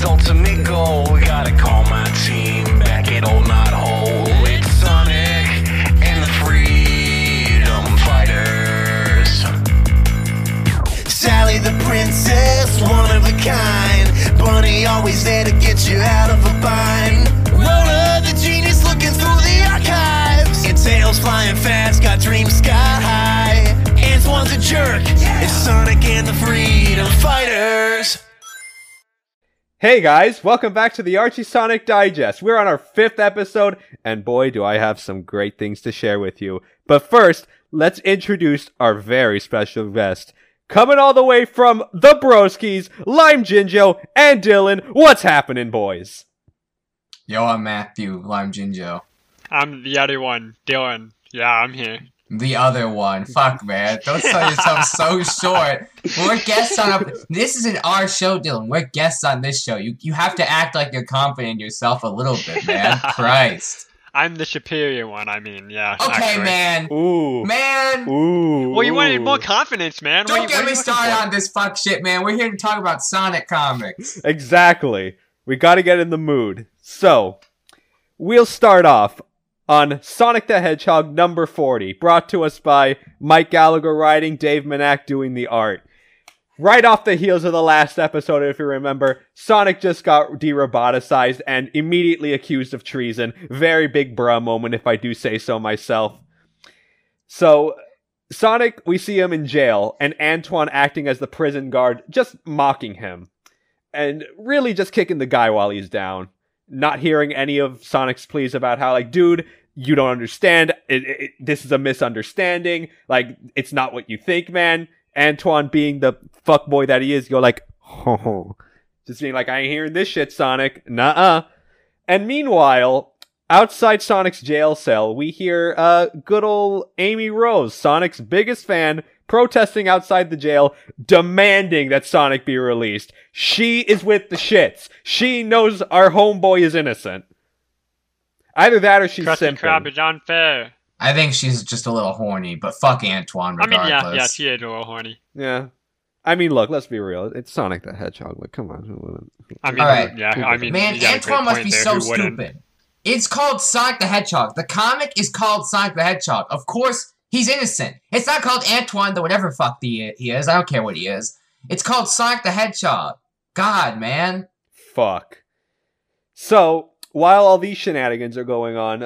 Sonic's ultimate goal. We gotta call my team back at old Knothole. It's Sonic and the Freedom Fighters. Sally the princess, one of a kind. Bunny always there to get you out of a bind. Rotor the genius looking through the archives. And Tails flying fast, got dreams sky high. Antoine's a jerk, yeah. It's Sonic and the Freedom Fighters. Hey guys, welcome back to the Archie Sonic Digest. We're on our 5th episode, and boy do I have some great things to share with you. But first, let's introduce our very special guest. Coming all the way from the Broskies, Lime Jinjo, and Dylan, what's happening boys? Yo, I'm Matthew, Lime Jinjo. I'm the other one, Dylan. Yeah, I'm here. The other one. Fuck, man. Don't sell yourself so short. We're guests on a... This isn't our show, Dylan. We're guests on this show. You have to act like you're confident in yourself a little bit, man. Christ. I'm the superior one, I mean, yeah. Okay, actually. Man. Ooh. Man. Ooh. Well, you wanted more confidence, man. Don't get me started on this fuck shit, man. We're here to talk about Sonic comics. Exactly. We gotta get in the mood. So, we'll start off on Sonic the Hedgehog number 40, brought to us by Mike Gallagher writing, Dave Manak doing the art. Right off the heels of the last episode, if you remember, Sonic just got de-roboticized and immediately accused of treason. Very big bruh moment, if I do say so myself. So, Sonic, we see him in jail, and Antoine acting as the prison guard, just mocking him. And really just kicking the guy while he's down. Not hearing any of Sonic's pleas about how, like, dude... You don't understand. This is a misunderstanding. Like, it's not what you think, man. Antoine being the fuckboy that he is, go like, oh. Just being like, I ain't hearing this shit, Sonic. Nuh-uh. And meanwhile, outside Sonic's jail cell, we hear good old Amy Rose, Sonic's biggest fan, protesting outside the jail, demanding that Sonic be released. She is with the shits. She knows our homeboy is innocent. Either that or she's simping. Crap is unfair. I think she's just a little horny, but fuck Antoine regardless. I mean, yeah, she is a little horny. Yeah. I mean, look, let's be real. It's Sonic the Hedgehog. Like, come on. I mean, all right. Yeah, I mean, man, Antoine must be so stupid. It's called Sonic the Hedgehog. The comic is called Sonic the Hedgehog. Of course, he's innocent. It's not called Antoine the whatever fuck he is. I don't care what he is. It's called Sonic the Hedgehog. God, man. Fuck. So... While all these shenanigans are going on,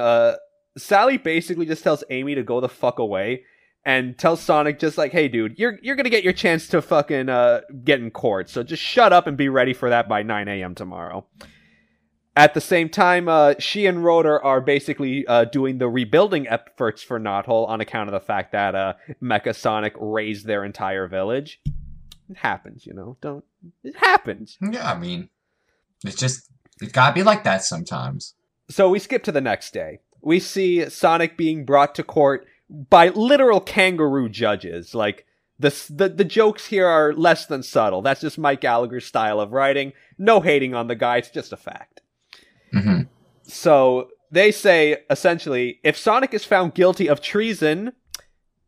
Sally basically just tells Amy to go the fuck away and tells Sonic just like, hey dude, you're gonna get your chance to fucking get in court, so just shut up and be ready for that by 9 a.m. tomorrow. At the same time, she and Rotor are basically doing the rebuilding efforts for Knothole on account of the fact that Mecha Sonic razed their entire village. It happens, you know. It happens. Yeah, I mean, it's just... It gotta be like that sometimes. So we skip to the next day. We see Sonic being brought to court by literal kangaroo judges. Like, the jokes here are less than subtle. That's just Mike Gallagher's style of writing. No hating on the guy. It's just a fact. Mm-hmm. So they say, essentially, if Sonic is found guilty of treason,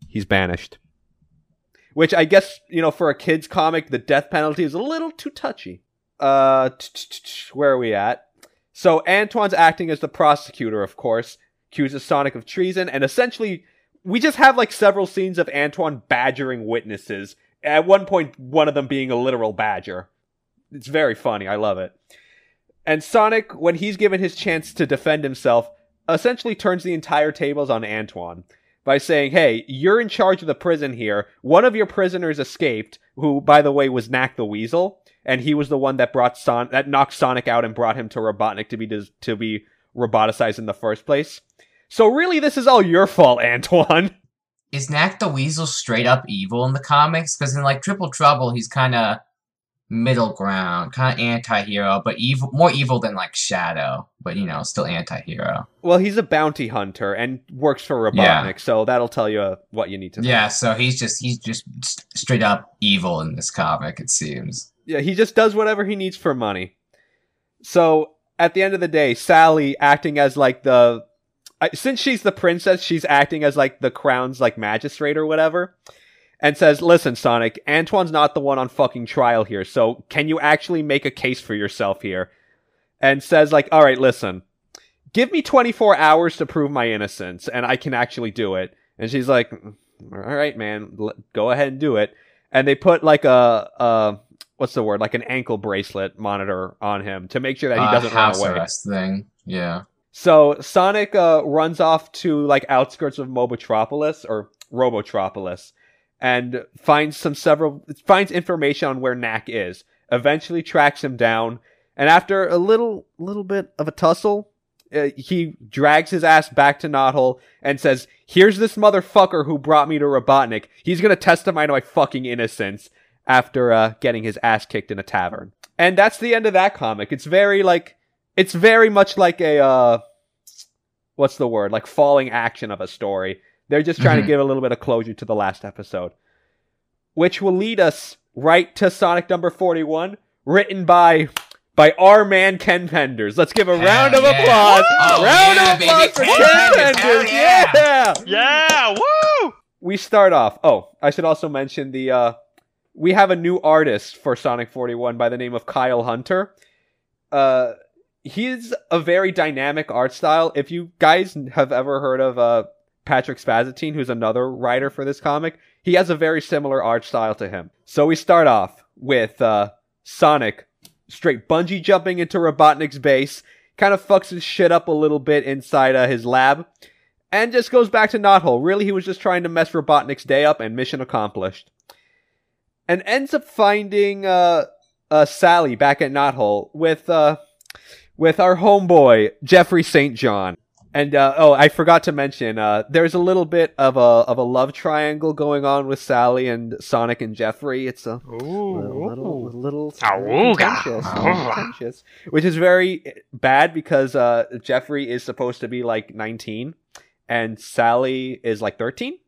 he's banished. Which I guess, you know, for a kid's comic, the death penalty is a little too touchy. Where are we at? So Antoine's acting as the prosecutor, of course, accuses Sonic of treason, and essentially we just have like several scenes of Antoine badgering witnesses. At one point, one of them being a literal badger. It's very funny. I love it. And Sonic, when he's given his chance to defend himself, essentially turns the entire tables on Antoine by saying, hey, you're in charge of the prison here. One of your prisoners escaped, who, by the way, was Knack the Weasel. And he was the one that knocked Sonic out and brought him to Robotnik to be roboticized in the first place. So really, this is all your fault, Antoine. Is Knack the Weasel straight up evil in the comics? Because in like Triple Trouble, he's kind of middle ground, kind of anti-hero, but evil, more evil than like Shadow, but you know, still anti-hero. Well, he's a bounty hunter and works for Robotnik, yeah. So that'll tell you what you need to know. Yeah, so he's just straight up evil in this comic, it seems. Yeah, he just does whatever he needs for money. So, at the end of the day, Sally, acting as, like, the... Since she's the princess, she's acting as, like, the crown's, like, magistrate or whatever. and says, listen, Sonic, Antoine's not the one on fucking trial here, so can you actually make a case for yourself here? And says, like, all right, listen, give me 24 hours to prove my innocence, and I can actually do it. And she's like, all right, man, go ahead and do it. And they put, like, like an ankle bracelet monitor on him to make sure that he doesn't run away. House arrest thing, yeah. So Sonic runs off to, like, outskirts of Robotropolis, and finds information on where Knack is. Eventually tracks him down, and after a little bit of a tussle, he drags his ass back to Knothole and says, here's this motherfucker who brought me to Robotnik. He's gonna testify to my fucking innocence after getting his ass kicked in a tavern. And that's the end of that comic. It's very much like a, like falling action of a story. They're just trying to give a little bit of closure to the last episode, which will lead us right to Sonic number 41, written by our man Ken Penders. Let's give a round of applause. Oh, round of applause for Ken Penders. Yeah, woo! We start off. Oh, I should also mention we have a new artist for Sonic 41 by the name of Kyle Hunter. He's a very dynamic art style. If you guys have ever heard of Patrick Spaziante, who's another writer for this comic, he has a very similar art style to him. So we start off with Sonic straight bungee jumping into Robotnik's base, kind of fucks his shit up a little bit inside his lab, and just goes back to Knothole. Really, he was just trying to mess Robotnik's day up, and mission accomplished. And ends up finding Sally back at Knothole with our homeboy, Jeffrey St. John. And, I forgot to mention, there's a little bit of a love triangle going on with Sally and Sonic and Jeffrey. It's a little contentious, which is very bad because Jeffrey is supposed to be, like, 19, and Sally is, like, 13.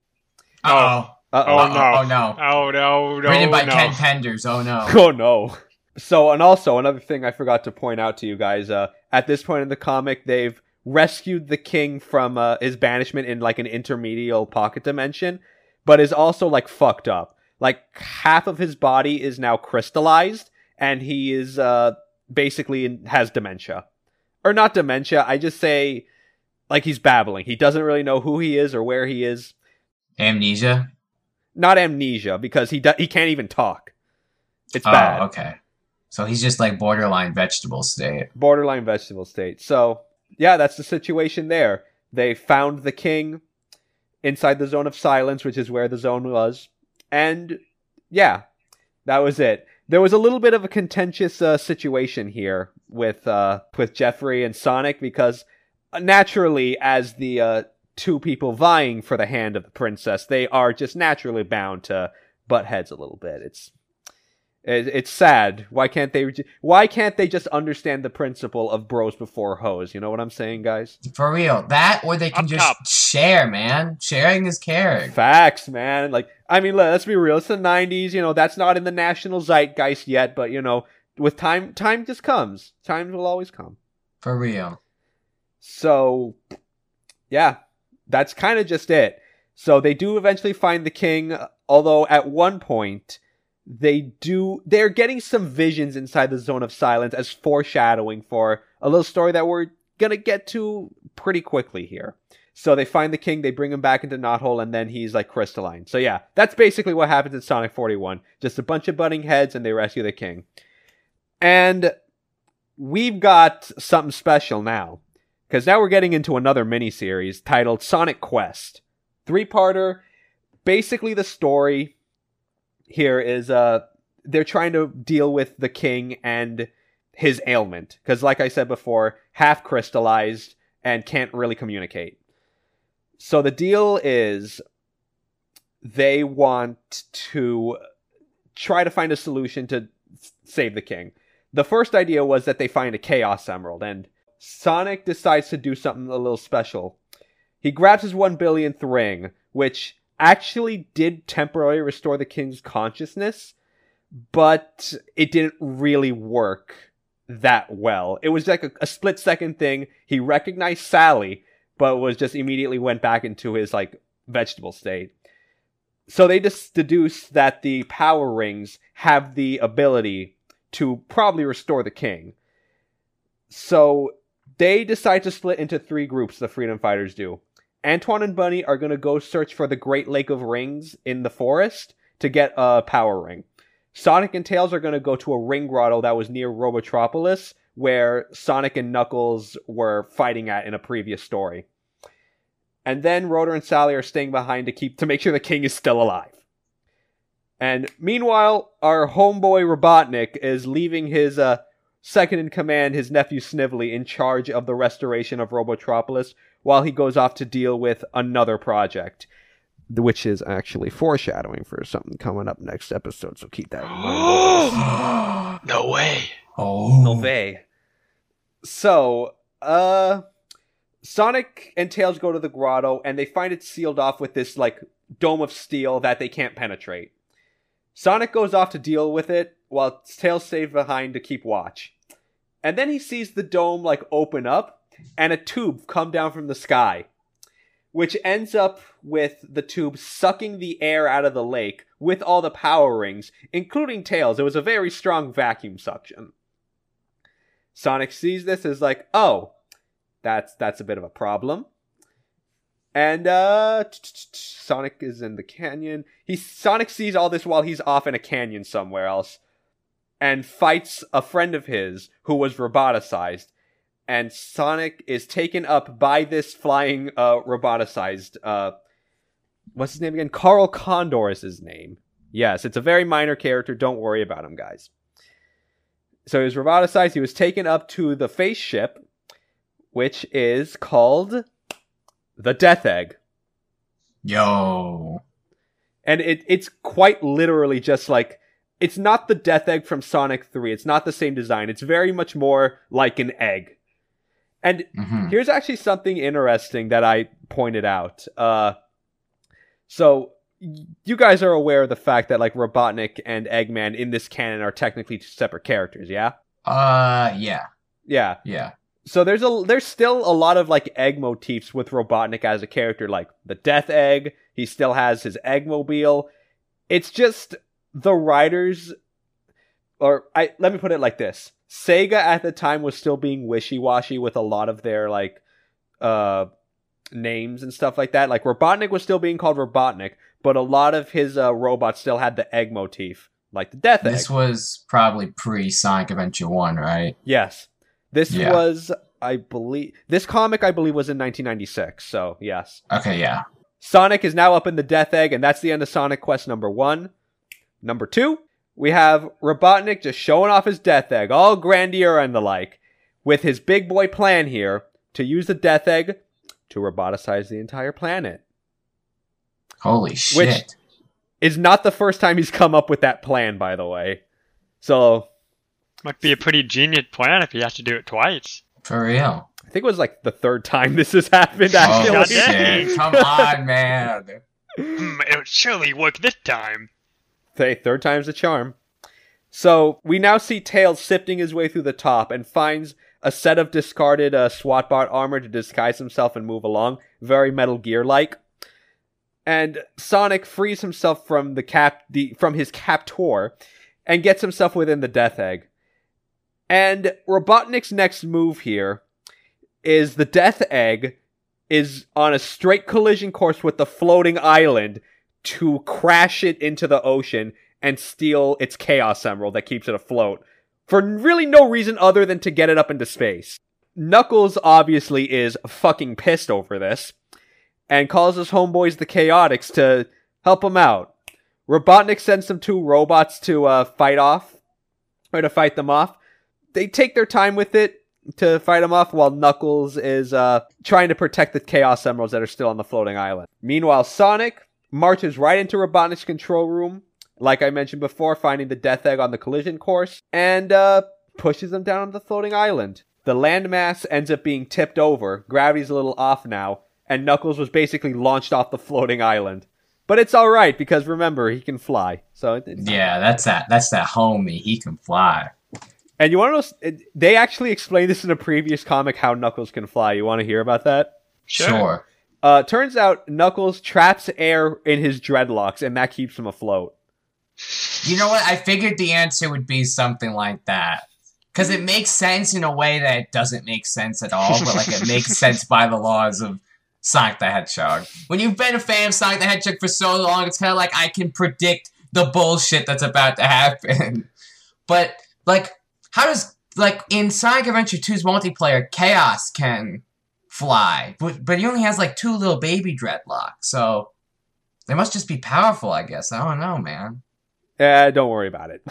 Uh-oh. Oh, no. Written by Ken Penders. Oh, no. Oh, no. So, and also, another thing I forgot to point out to you guys, at this point in the comic, they've rescued the king from his banishment in, like, an intermedial pocket dimension, but is also, like, fucked up. Like, half of his body is now crystallized, and he is, basically has dementia. Or not dementia, I just say, like, he's babbling. He doesn't really know who he is or where he is. Amnesia? Not amnesia, because he can't even talk. It's bad. Oh, okay. So he's just like borderline vegetable state. So, yeah, that's the situation there. They found the king inside the Zone of Silence, which is where the zone was. And, yeah, that was it. There was a little bit of a contentious situation here with Jeffrey and Sonic, because naturally, as the two people vying for the hand of the princess, they are just naturally bound to butt heads a little bit. It's sad. Why can't they just understand the principle of bros before hoes? You know what I'm saying, guys? For real. That, or they can share, man. Sharing is caring. Facts, man. Like, I mean, let's be real. It's the 90s. You know, that's not in the national zeitgeist yet. But, you know, with time just comes. Time will always come. For real. So, yeah. That's kind of just it. So they do eventually find the king, although at one point... They're getting some visions inside the Zone of Silence as foreshadowing for a little story that we're going to get to pretty quickly here. So they find the king, they bring him back into Knothole, and then he's like crystalline. So yeah, that's basically what happens in Sonic 41. Just a bunch of butting heads, and they rescue the king. And we've got something special now, because now we're getting into another miniseries titled Sonic Quest. Three-parter, basically the story... Here is they're trying to deal with the king and his ailment, because like I said before, half crystallized and can't really communicate. So the deal is they want to try to find a solution to save the king. The first idea was that they find a Chaos Emerald, and Sonic decides to do something a little special. He grabs his 1 billionth ring, which actually did temporarily restore the king's consciousness, but it didn't really work that well. It was like a split second thing. He recognized Sally, but was just immediately went back into his like vegetable state. So they just deduce that the power rings have the ability to probably restore the king. So they decide to split into three groups, the Freedom Fighters do. Antoine and Bunny are going to go search for the Great Lake of Rings in the forest to get a power ring. Sonic and Tails are going to go to a ring grotto that was near Robotropolis, where Sonic and Knuckles were fighting at in a previous story. And then Rotor and Sally are staying behind to make sure the king is still alive. And meanwhile, our homeboy Robotnik is leaving his second-in-command, his nephew Snively, in charge of the restoration of Robotropolis while he goes off to deal with another project, which is actually foreshadowing for something coming up next episode, so keep that in mind. No way. Oh. No way. So, Sonic and Tails go to the grotto, and they find it sealed off with this, like, dome of steel that they can't penetrate. Sonic goes off to deal with it, while Tails stays behind to keep watch. And then he sees the dome, like, open up, and a tube come down from the sky, which ends up with the tube sucking the air out of the lake with all the power rings, including Tails. It was a very strong vacuum suction. Sonic sees this and is like, oh, that's a bit of a problem. And Sonic is in the canyon. Sonic sees all this while he's off in a canyon somewhere else and fights a friend of his who was roboticized. And Sonic is taken up by this flying roboticized... what's his name again? Carl Condor is his name. Yes, it's a very minor character. Don't worry about him, guys. So he was roboticized. He was taken up to the face ship, which is called the Death Egg. Yo. And it's quite literally just like... It's not the Death Egg from Sonic 3. It's not the same design. It's very much more like an egg. And here's actually something interesting that I pointed out. So you guys are aware of the fact that like Robotnik and Eggman in this canon are technically two separate characters, yeah? Yeah. So there's still a lot of like egg motifs with Robotnik as a character, like the Death Egg. He still has his Eggmobile. It's just the writers, let me put it like this. Sega at the time was still being wishy-washy with a lot of their, like, names and stuff like that. Like, Robotnik was still being called Robotnik, but a lot of his robots still had the egg motif, like the Death Egg. This was probably pre-Sonic Adventure 1, right? Yes. This comic, I believe, was in 1996, so yes. Okay, yeah. Sonic is now up in the Death Egg, and that's the end of Sonic Quest number 1. Number 2... We have Robotnik just showing off his Death Egg, all grandeur and the like, with his big boy plan here to use the Death Egg to roboticize the entire planet. Holy shit. Which is not the first time he's come up with that plan, by the way. So... Might be a pretty genius plan if he has to do it twice. For real. I think it was like the third time this has happened, actually. Oh, shit. Come on, man. It would surely work this time. Hey, third time's the charm. So we now see Tails sifting his way through the top and finds a set of discarded SWATbot armor to disguise himself and move along, very Metal Gear-like. And Sonic frees himself from from his captor and gets himself within the Death Egg. And Robotnik's next move here is the Death Egg is on a straight collision course with the Floating Island, to crash it into the ocean and steal its Chaos Emerald that keeps it afloat for really no reason other than to get it up into space. Knuckles obviously is fucking pissed over this and calls his homeboys the Chaotix to help him out. Robotnik sends some two robots to fight them off. They take their time with it to fight him off while Knuckles is trying to protect the Chaos Emeralds that are still on the Floating Island. Meanwhile, Sonic marches right into Robotnik's control room, like I mentioned before, finding the Death Egg on the collision course, and pushes them down on the Floating Island. The landmass ends up being tipped over, gravity's a little off now, and Knuckles was basically launched off the Floating Island. But it's alright, because remember, he can fly. So that's that homie, he can fly. And you want to know, they actually explained this in a previous comic, how Knuckles can fly. You want to hear about that? Sure. Turns out Knuckles traps air in his dreadlocks, and that keeps him afloat. You know what? I figured the answer would be something like that. Because it makes sense in a way that it doesn't make sense at all, but like it makes sense by the laws of Sonic the Hedgehog. When you've been a fan of Sonic the Hedgehog for so long, it's kind of like I can predict the bullshit that's about to happen. But, like, how does... Like, in Sonic Adventure 2's multiplayer, Chaos can fly, but he only has, like, two little baby dreadlocks, so they must just be powerful, I guess. I don't know, man. Don't worry about it.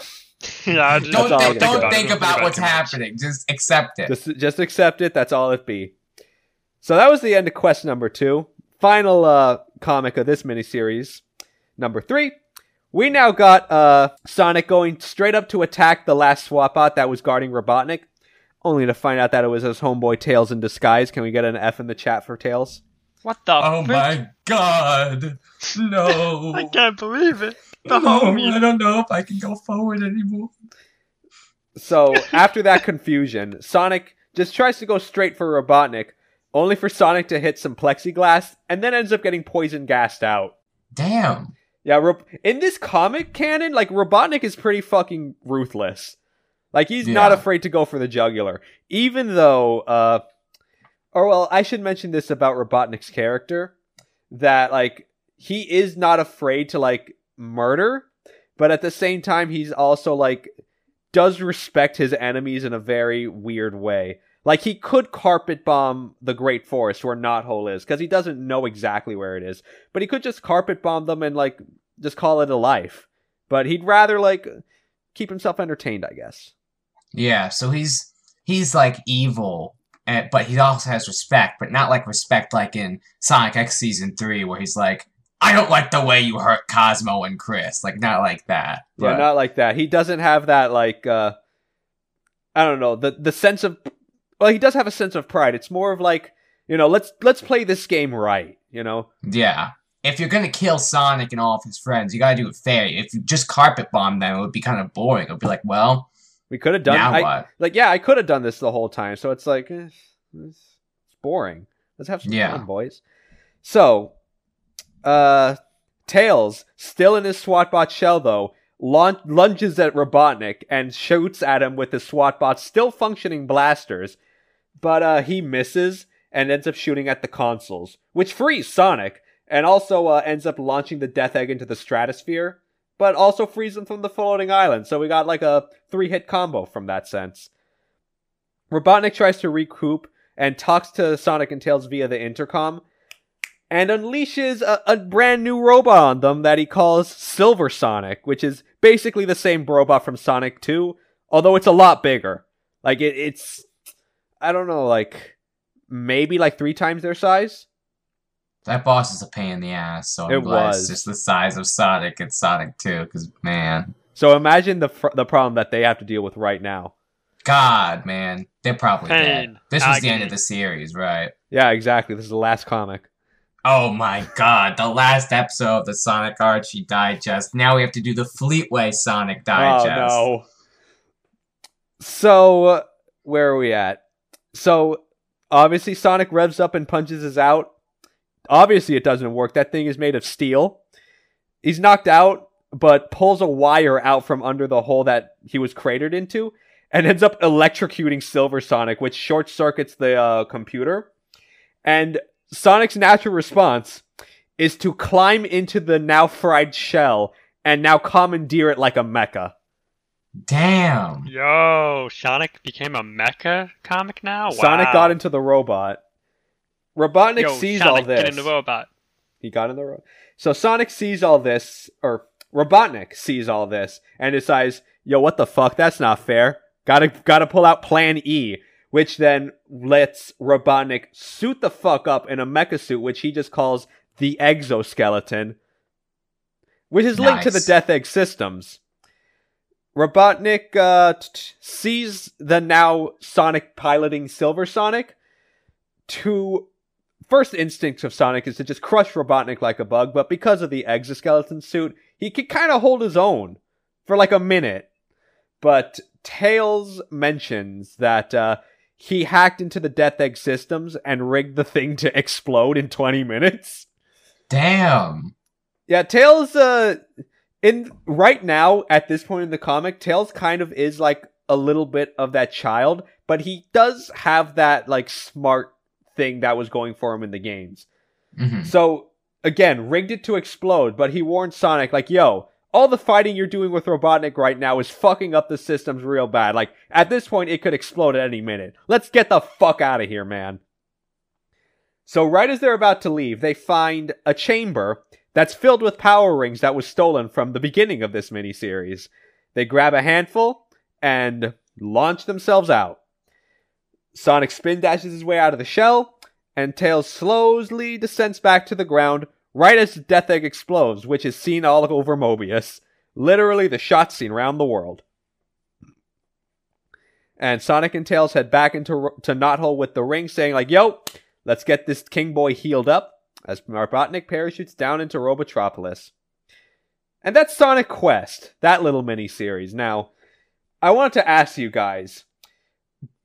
Yeah, don't think about what's happening. Just accept it. Just accept it. That's all it be. So that was the end of quest number 2. Final comic of this miniseries. Number 3. We now got Sonic going straight up to attack the last SWATbot that was guarding Robotnik, only to find out that it was his homeboy Tails in disguise. Can we get an F in the chat for Tails? What the Oh frick? My god! No! I can't believe it! I don't know if I can go forward anymore. So, after that confusion, Sonic just tries to go straight for Robotnik, only for Sonic to hit some plexiglass, and then ends up getting poison gassed out. Damn! Yeah, in this comic canon, like, Robotnik is pretty fucking ruthless. Like, he's not afraid to go for the jugular. Even though, I should mention this about Robotnik's character, that, like, he is not afraid to, like, murder, but at the same time, he's also, like, does respect his enemies in a very weird way. Like, he could carpet bomb the Great Forest where Knothole is, because he doesn't know exactly where it is. But he could just carpet bomb them and, like, just call it a life. But he'd rather, like, keep himself entertained, I guess. Yeah, so he's like, evil, but he also has respect. But not, like, respect like in Sonic X Season 3, where he's like, I don't like the way you hurt Cosmo and Chris. Like, not like that. But... Yeah, not like that. He doesn't have that, like, I don't know, the sense of... Well, he does have a sense of pride. It's more of like, you know, let's play this game right, you know? Yeah. If you're going to kill Sonic and all of his friends, you got to do it fair. If you just carpet bomb them, it would be kind of boring. It would be like, well, we could have done what? Like, yeah, I could have done this the whole time. So it's like, it's boring. Let's have some fun, boys. So, Tails, still in his SWATbot shell, though, lunges at Robotnik and shoots at him with his SWATbot's still functioning blasters. But he misses and ends up shooting at the consoles, which frees Sonic, and also ends up launching the Death Egg into the stratosphere, but also frees him from the floating island. So we got like a 3-hit combo from that sense. Robotnik tries to recoup and talks to Sonic and Tails via the intercom, and unleashes a brand new robot on them that he calls Silver Sonic, which is basically the same robot from Sonic 2, although it's a lot bigger. Like, it's... I don't know, like, maybe like 3 times their size. That boss is a pain in the ass, so I'm glad it's just the size of Sonic and Sonic 2, because, man... So imagine the problem that they have to deal with right now. God, man. They're probably dead. This was the end of the series, right? Yeah, exactly. This is the last comic. Oh my god, the last episode of the Sonic Archie Digest. Now we have to do the Fleetway Sonic Digest. Oh no. So, where are we at? So, obviously Sonic revs up and punches us out. Obviously it doesn't work. That thing is made of steel. He's knocked out, but pulls a wire out from under the hole that he was cratered into, and ends up electrocuting Silver Sonic, which short-circuits the computer. And... Sonic's natural response is to climb into the now-fried shell and now commandeer it like a mecha. Damn. Yo, Sonic became a mecha comic now? Wow. Sonic got into the robot. Robotnik sees all this. Get in the robot. He got in the robot. So Sonic sees all this, or Robotnik sees all this, and decides, yo, what the fuck? That's not fair. Gotta pull out Plan E. Which then lets Robotnik suit the fuck up in a mecha suit, which he just calls the exoskeleton, which is linked to the Death Egg systems. Robotnik sees the now Sonic piloting Silver Sonic. First instinct of Sonic is to just crush Robotnik like a bug, but because of the exoskeleton suit, he can kind of hold his own for like a minute. But Tails mentions that he hacked into the Death Egg systems and rigged the thing to explode in 20 minutes. Damn. Yeah, Tails, in right now, at this point in the comic, Tails kind of is like a little bit of that child, but he does have that like smart thing that was going for him in the games. Mm-hmm. So, again, rigged it to explode, but he warned Sonic, like, yo, all the fighting you're doing with Robotnik right now is fucking up the systems real bad. Like, at this point, it could explode at any minute. Let's get the fuck out of here, man. So right as they're about to leave, they find a chamber that's filled with power rings that was stolen from the beginning of this miniseries. They grab a handful and launch themselves out. Sonic spin dashes his way out of the shell, and Tails slowly descends back to the ground right as the Death Egg explodes, which is seen all over Mobius. Literally the shot seen around the world. And Sonic and Tails head back to Knothole with the ring, saying like, yo, let's get this King Boy healed up, as Robotnik parachutes down into Robotropolis. And that's Sonic Quest, that little mini-series. Now, I want to ask you guys,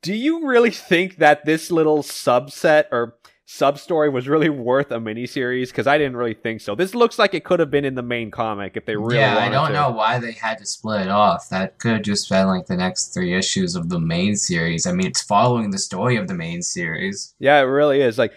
do you really think that this little subset or sub-story was really worth a miniseries? Because I didn't really think so. This looks like it could have been in the main comic if they really wanted to. Yeah, I don't know why they had to split it off. That could have just been like the next 3 issues of the main series. I mean, it's following the story of the main series. Yeah, it really is. Like,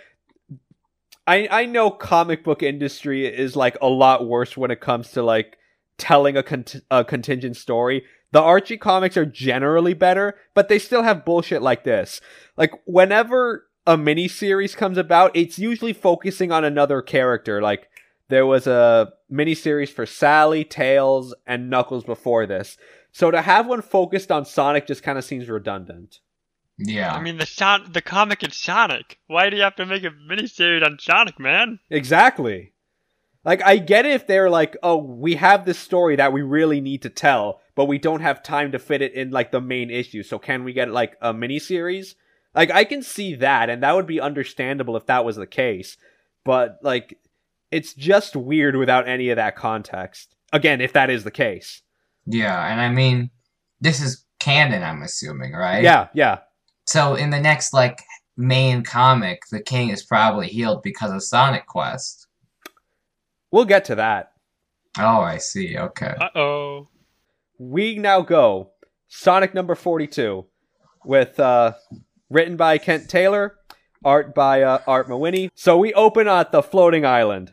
I know comic book industry is like a lot worse when it comes to like telling a contingent story. The Archie comics are generally better, but they still have bullshit like this. Like, whenever a miniseries comes about, it's usually focusing on another character. Like, there was a miniseries for Sally, Tails, and Knuckles before this. So to have one focused on Sonic just kind of seems redundant. Yeah. I mean, the comic is Sonic. Why do you have to make a miniseries on Sonic, man? Exactly. Like, I get it if they're like, oh, we have this story that we really need to tell, but we don't have time to fit it in, like, the main issue. So can we get, like, a miniseries? Like, I can see that, and that would be understandable if that was the case. But, like, it's just weird without any of that context. Again, if that is the case. Yeah, and I mean, this is canon, I'm assuming, right? Yeah, yeah. So in the next, like, main comic, the king is probably healed because of Sonic Quest. We'll get to that. Oh, I see. Okay. Uh-oh. We now go Sonic number 42 with... Written by Kent Taylor, art by Art Mawinney. So we open at the Floating Island.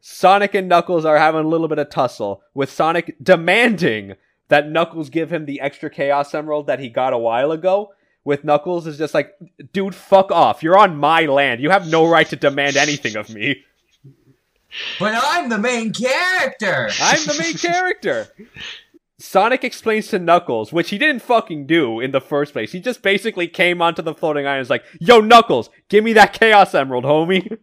Sonic and Knuckles are having a little bit of tussle, with Sonic demanding that Knuckles give him the extra Chaos Emerald that he got a while ago. With Knuckles is just like, dude, fuck off. You're on my land. You have no right to demand anything of me. But I'm the main character. I'm the main character. Sonic explains to Knuckles, which he didn't fucking do in the first place. He just basically came onto the floating island and was like, yo, Knuckles, give me that Chaos Emerald, homie.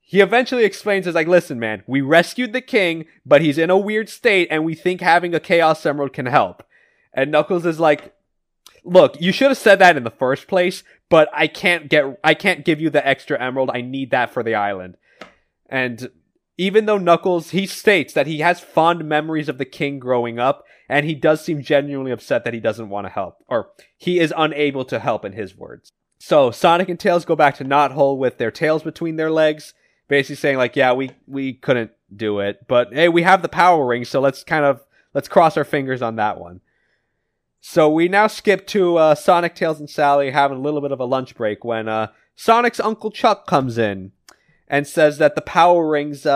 He eventually explains, he's like, listen, man, we rescued the king, but he's in a weird state, and we think having a Chaos Emerald can help. And Knuckles is like, look, you should have said that in the first place, but I can't give you the extra emerald. I need that for the island. And even though Knuckles, he states that he has fond memories of the king growing up, and he does seem genuinely upset that he doesn't want to help, or he is unable to help in his words. So Sonic and Tails go back to Knothole with their tails between their legs, basically saying like, yeah, we couldn't do it, but hey, we have the power ring, so let's cross our fingers on that one. So we now skip to Sonic, Tails, and Sally having a little bit of a lunch break when Sonic's Uncle Chuck comes in and says that the power rings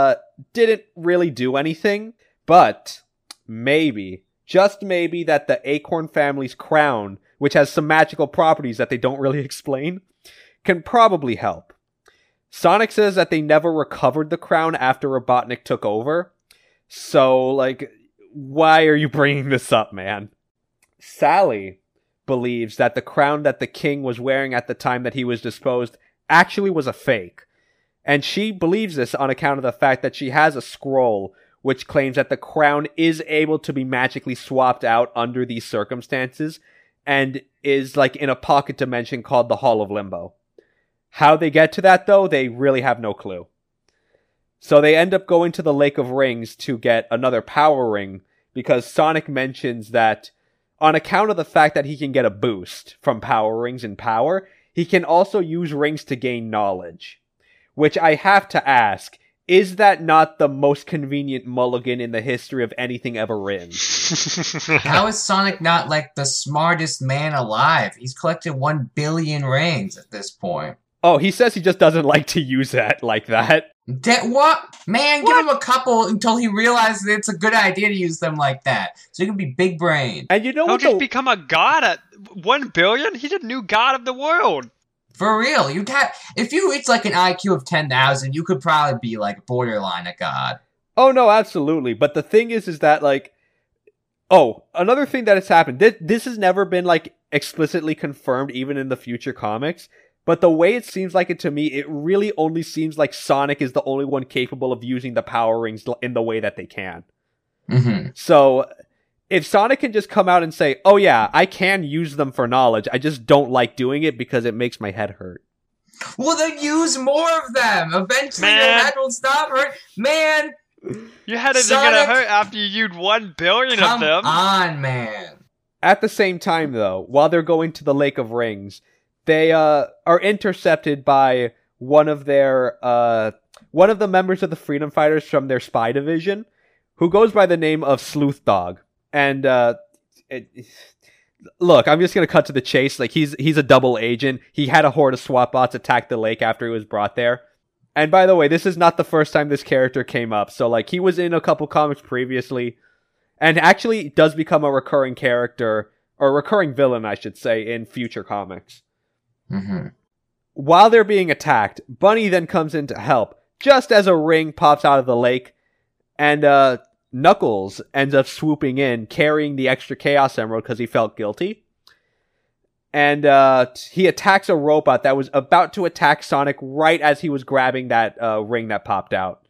didn't really do anything, but maybe, just maybe, that the Acorn family's crown, which has some magical properties that they don't really explain, can probably help. Sonic says that they never recovered the crown after Robotnik took over. So, like, why are you bringing this up, man? Sally believes that the crown that the king was wearing at the time that he was disposed actually was a fake. And she believes this on account of the fact that she has a scroll which claims that the crown is able to be magically swapped out under these circumstances and is like in a pocket dimension called the Hall of Limbo. How they get to that, though, they really have no clue. So they end up going to the Lake of Rings to get another power ring because Sonic mentions that on account of the fact that he can get a boost from power rings and power. He can also use rings to gain knowledge, which I have to ask, is that not the most convenient mulligan in the history of anything ever written? How is Sonic not, like, the smartest man alive? He's collected 1 billion rings at this point. Oh, he says he just doesn't like to use that like that. What? Man, what? Give him a couple until he realizes it's a good idea to use them like that. So he can be big brain. And you know what? He'll just become a god at 1 billion? He's a new god of the world. For real, you'd have, if you reach like an IQ of 10,000, you could probably be like borderline a god. Oh no, absolutely. But the thing is that like, oh, another thing that has happened. This has never been like explicitly confirmed, even in the future comics. But the way it seems like it to me, it really only seems like Sonic is the only one capable of using the power rings in the way that they can. Mm-hmm. So if Sonic can just come out and say, oh yeah, I can use them for knowledge, I just don't like doing it because it makes my head hurt. Well, then use more of them! Eventually your head will stop hurt! Man! Your head isn't gonna hurt after you used 1 billion of them! Come on, man! At the same time, though, while they're going to the Lake of Rings, they are intercepted by one of the members of the Freedom Fighters from their spy division, who goes by the name of Sleuth Dog. And look, I'm just gonna cut to the chase. Like he's a double agent. He had a horde of SWAT bots attack the lake after he was brought there. And by the way, this is not the first time this character came up. So like he was in a couple comics previously, and actually does become a recurring character or recurring villain, I should say, in future comics. Mm-hmm. While they're being attacked, Bunny then comes in to help, just as a ring pops out of the lake, and Knuckles ends up swooping in, carrying the extra Chaos Emerald because he felt guilty, and he attacks a robot that was about to attack Sonic right as he was grabbing that ring that popped out.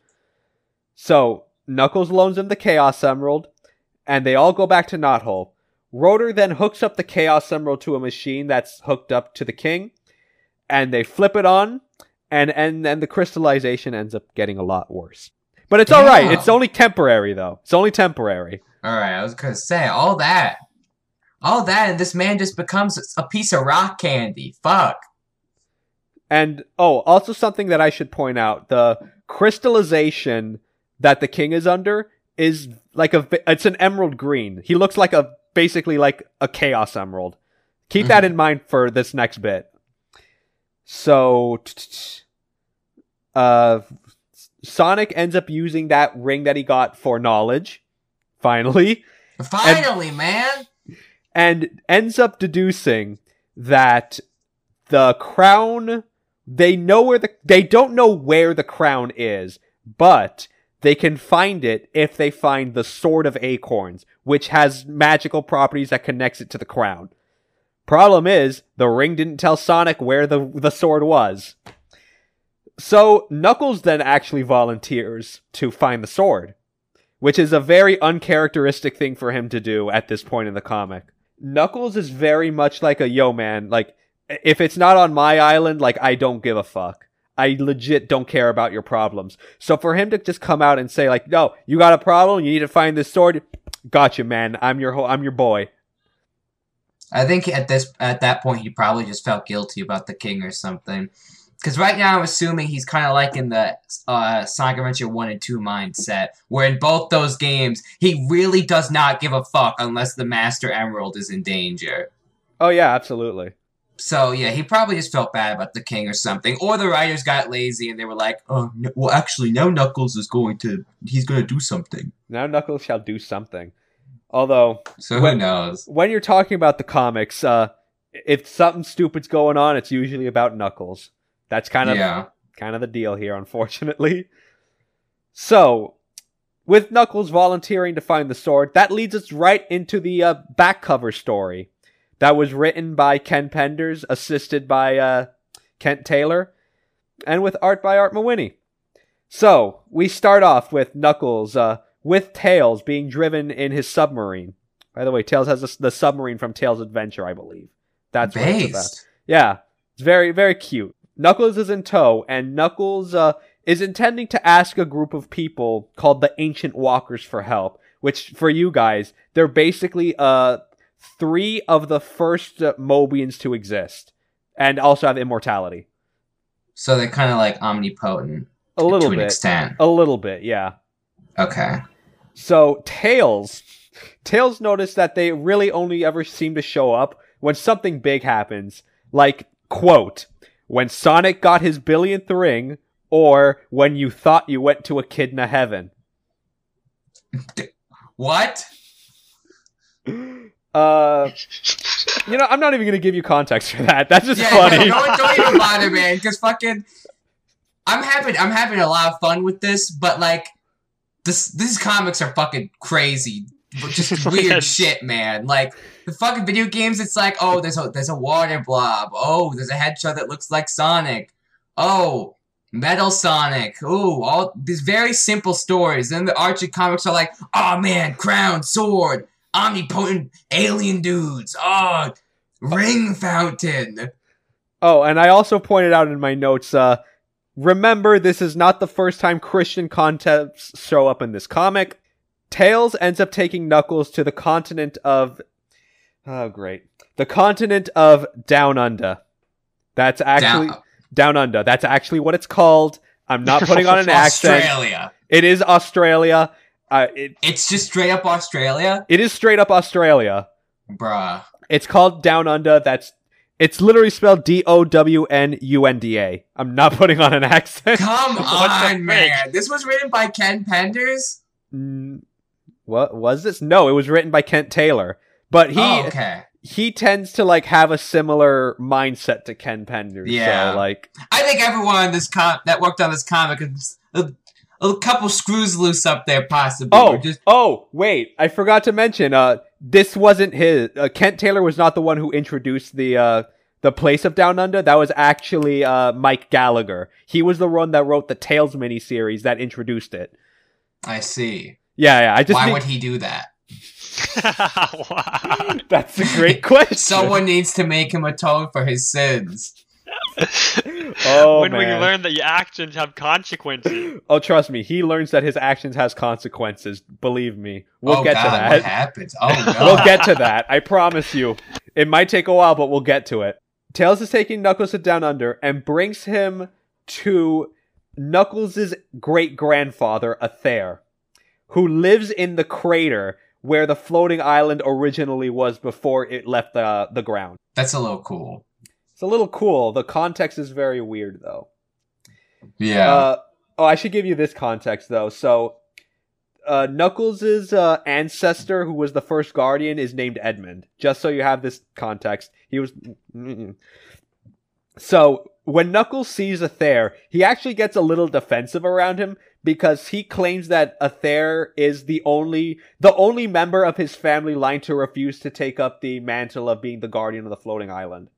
So Knuckles loans him the Chaos Emerald, and they all go back to Knothole. Rotor then hooks up the Chaos Emerald to a machine that's hooked up to the King, and they flip it on, and then the crystallization ends up getting a lot worse. But it's alright, it's only temporary though. It's only temporary. Alright, I was gonna say, all that, and this man just becomes a piece of rock candy. Fuck. And, also something that I should point out, the crystallization that the King is under is like it's an emerald green. He looks like basically like a Chaos Emerald. Keep that in mind for this next bit. So Sonic ends up using that ring that he got for knowledge, finally, and ends up deducing that the crown, they don't know where the crown is, but they can find it if they find the Sword of Acorns, which has magical properties that connects it to the crown. Problem is, the ring didn't tell Sonic where the sword was. So, Knuckles then actually volunteers to find the sword, which is a very uncharacteristic thing for him to do at this point in the comic. Knuckles is very much like a, yo man, like, if it's not on my island, like, I don't give a fuck. I legit don't care about your problems. So for him to just come out and say, like, no, you got a problem, you need to find this sword, gotcha, man, I'm your boy. I think at that point he probably just felt guilty about the King or something. Because right now I'm assuming he's kind of like in the Sonic Adventure 1 and 2 mindset, where in both those games, he really does not give a fuck unless the Master Emerald is in danger. Oh yeah, absolutely. So, yeah, he probably just felt bad about the King or something. Or the writers got lazy and they were like, oh, no, well, actually, now Knuckles is he's going to do something. Now Knuckles shall do something. Although, so who knows? When you're talking about the comics, if something stupid's going on, it's usually about Knuckles. That's kind of the deal here, unfortunately. So, with Knuckles volunteering to find the sword, that leads us right into the back cover story. That was written by Ken Penders, assisted by Kent Taylor, and with art by Art Mawinney. So, we start off with Knuckles, with Tails being driven in his submarine. By the way, Tails has the submarine from Tails' Adventure, I believe. That's what it's about. Yeah, it's very, very cute. Knuckles is in tow, and Knuckles is intending to ask a group of people called the Ancient Walkers for help, which, for you guys, they're basically three of the first Mobians to exist and also have immortality. So they're kind of like omnipotent to an extent. A little bit, yeah. Okay. So Tails noticed that they really only ever seem to show up when something big happens. Like, quote, when Sonic got his billionth ring, or when you thought you went to Echidna Heaven. What? You know, I'm not even going to give you context for that. That's just funny. No, don't even bother, man. Because fucking... I'm having a lot of fun with this, but like... These comics are fucking crazy. Just weird shit, man. Like, the fucking video games, it's like, oh, there's a water blob. Oh, there's a headshot that looks like Sonic. Oh, Metal Sonic. Ooh, all these very simple stories. Then the Archie comics are like, oh, man, crown, sword, omnipotent alien dudes. Oh, ring fountain. Oh, and I also pointed out in my notes, remember, this is not the first time Christian concepts show up in this comic. Tails ends up taking Knuckles to the continent of... Oh, great. The continent of Down Under. That's actually... Down Under. That's actually what it's called. I'm not putting on an accent. Australia. It is Australia. It's just straight up Australia? It is straight up Australia. Bruh. It's called Down Under. It's literally spelled DOWNUNDA. I'm not putting on an accent. Come on, man. This was written by Ken Penders? What was this? No, it was written by Kent Taylor. But he tends to like have a similar mindset to Ken Penders. Yeah. So, like, I think everyone in this that worked on this comic is a couple screws loose up there, possibly. Oh, wait. I forgot to mention... this wasn't his. Kent Taylor was not the one who introduced the place of Down Under. That was actually Mike Gallagher. He was the one that wrote the Tails miniseries that introduced it. I see. Yeah. Why would he do that? Wow. That's a great question. Someone needs to make him atone for his sins. We learn that your actions have consequences. Oh, trust me, he learns that his actions has consequences. Believe me, we'll get to that. What happens? Oh, no. We'll get to that. I promise you. It might take a while, but we'll get to it. Tails is taking Knuckles to Down Under and brings him to Knuckles' great grandfather, Athair, who lives in the crater where the floating island originally was before it left the ground. That's a little cool. It's a little cool. The context is very weird, though. Yeah. I should give you this context, though. So, Knuckles' ancestor, who was the first guardian, is named Edmund. Just so you have this context. He was... Mm-mm. So, when Knuckles sees Athair, he actually gets a little defensive around him because he claims that Athair is the only member of his family line to refuse to take up the mantle of being the guardian of the floating island.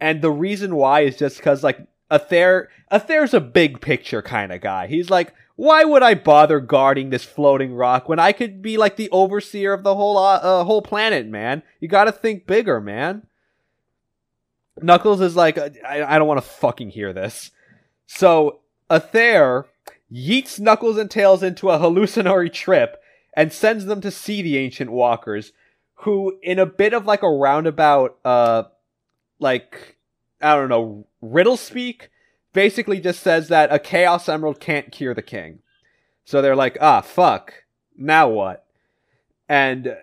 And the reason why is just because, like, Athair's a big picture kind of guy. He's like, why would I bother guarding this floating rock when I could be, like, the overseer of the whole planet, man? You gotta think bigger, man. Knuckles is like, I don't want to fucking hear this. So, Athair yeets Knuckles and Tails into a hallucinatory trip and sends them to see the Ancient Walkers, who, in a bit of, like, a roundabout, like, I don't know, riddle speak, basically just says that a Chaos Emerald can't cure the king. So they're like, ah, fuck, now what? And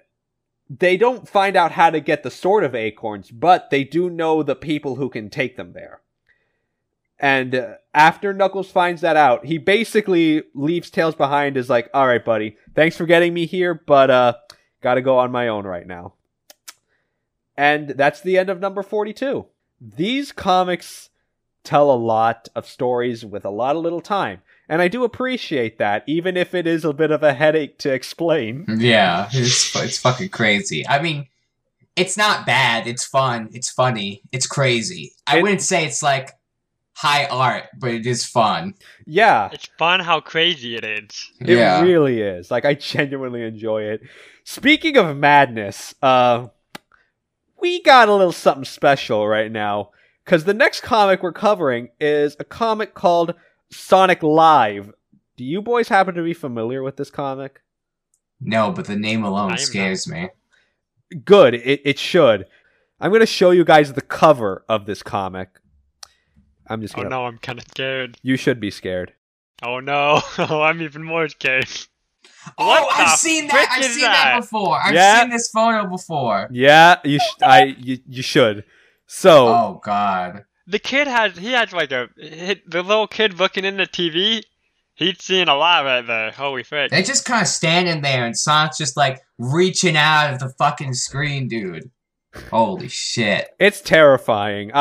they don't find out how to get the Sword of Acorns, but they do know the people who can take them there. And after Knuckles finds that out, he basically leaves Tails behind, is like, all right, buddy, thanks for getting me here, but gotta go on my own right now. And that's the end of number 42. These comics tell a lot of stories with a lot of little time. And I do appreciate that, even if it is a bit of a headache to explain. Yeah, it's fucking crazy. I mean, it's not bad. It's fun. It's funny. It's crazy. I wouldn't say it's like high art, but it is fun. Yeah. It's fun how crazy it is. It really is. Like, I genuinely enjoy it. Speaking of madness, we got a little something special right now, because the next comic we're covering is a comic called Sonic Live. Do you boys happen to be familiar with this comic? No, but the name alone scares me. good. It should. I'm going to show you guys the cover of this comic. I'm just. Oh no, I'm kind of scared. You should be scared. Oh no, I'm even more scared. Oh, I've seen that. I've seen that before. I've seen this photo before. Yeah, you should. So. Oh God. The kid has like the little kid looking in the TV. He's seen a lot right there. Holy shit. They just kind of standing there, and Sonic's just like reaching out of the fucking screen, dude. Holy shit. It's terrifying.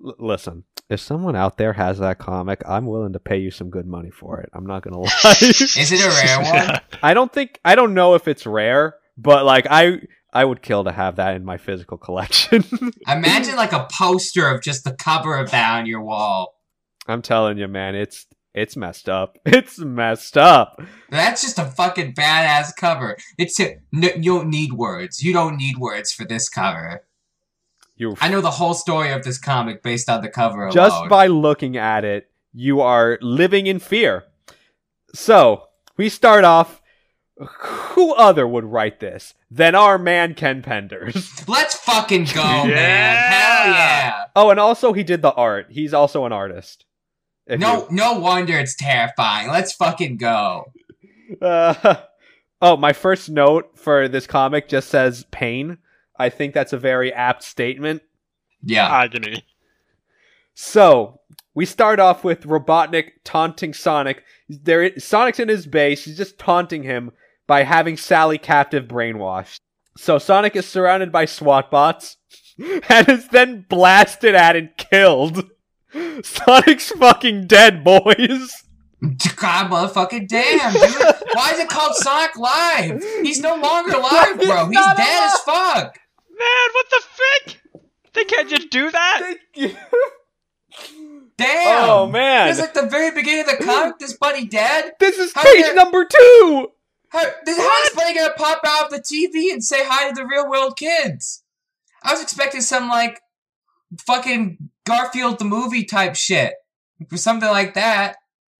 Listen, if someone out there has that comic, I'm willing to pay you some good money for it. I'm not going to lie. Is it a rare one? I don't know if it's rare, but like I would kill to have that in my physical collection. Imagine like a poster of just the cover of that on your wall. I'm telling you, man, it's messed up. It's messed up. That's just a fucking badass cover. You don't need words. You don't need words for this cover. I know the whole story of this comic based on the cover alone. Just by looking at it, you are living in fear. So, we start off, who other would write this than our man Ken Penders? Let's fucking go, man. Hell yeah. Oh, and also he did the art. He's also an artist. No wonder it's terrifying. Let's fucking go. Oh, my first note for this comic just says pain. I think that's a very apt statement. Yeah. Agony. So, we start off with Robotnik taunting Sonic. Sonic's in his base. He's just taunting him by having Sally captive brainwashed. So, Sonic is surrounded by SWAT bots and is then blasted at and killed. Sonic's fucking dead, boys. God motherfucking damn, dude. Why is it called Sonic Live? He's no longer alive, bro. He's dead as fuck. Man, what the frick? They can't just do that? Damn. Oh, man. This is like the very beginning of the comic. This buddy dead? This is page number 2. How is buddy gonna pop out of the TV and say hi to the real world kids? I was expecting some, like, fucking Garfield the movie type shit. Or something like that.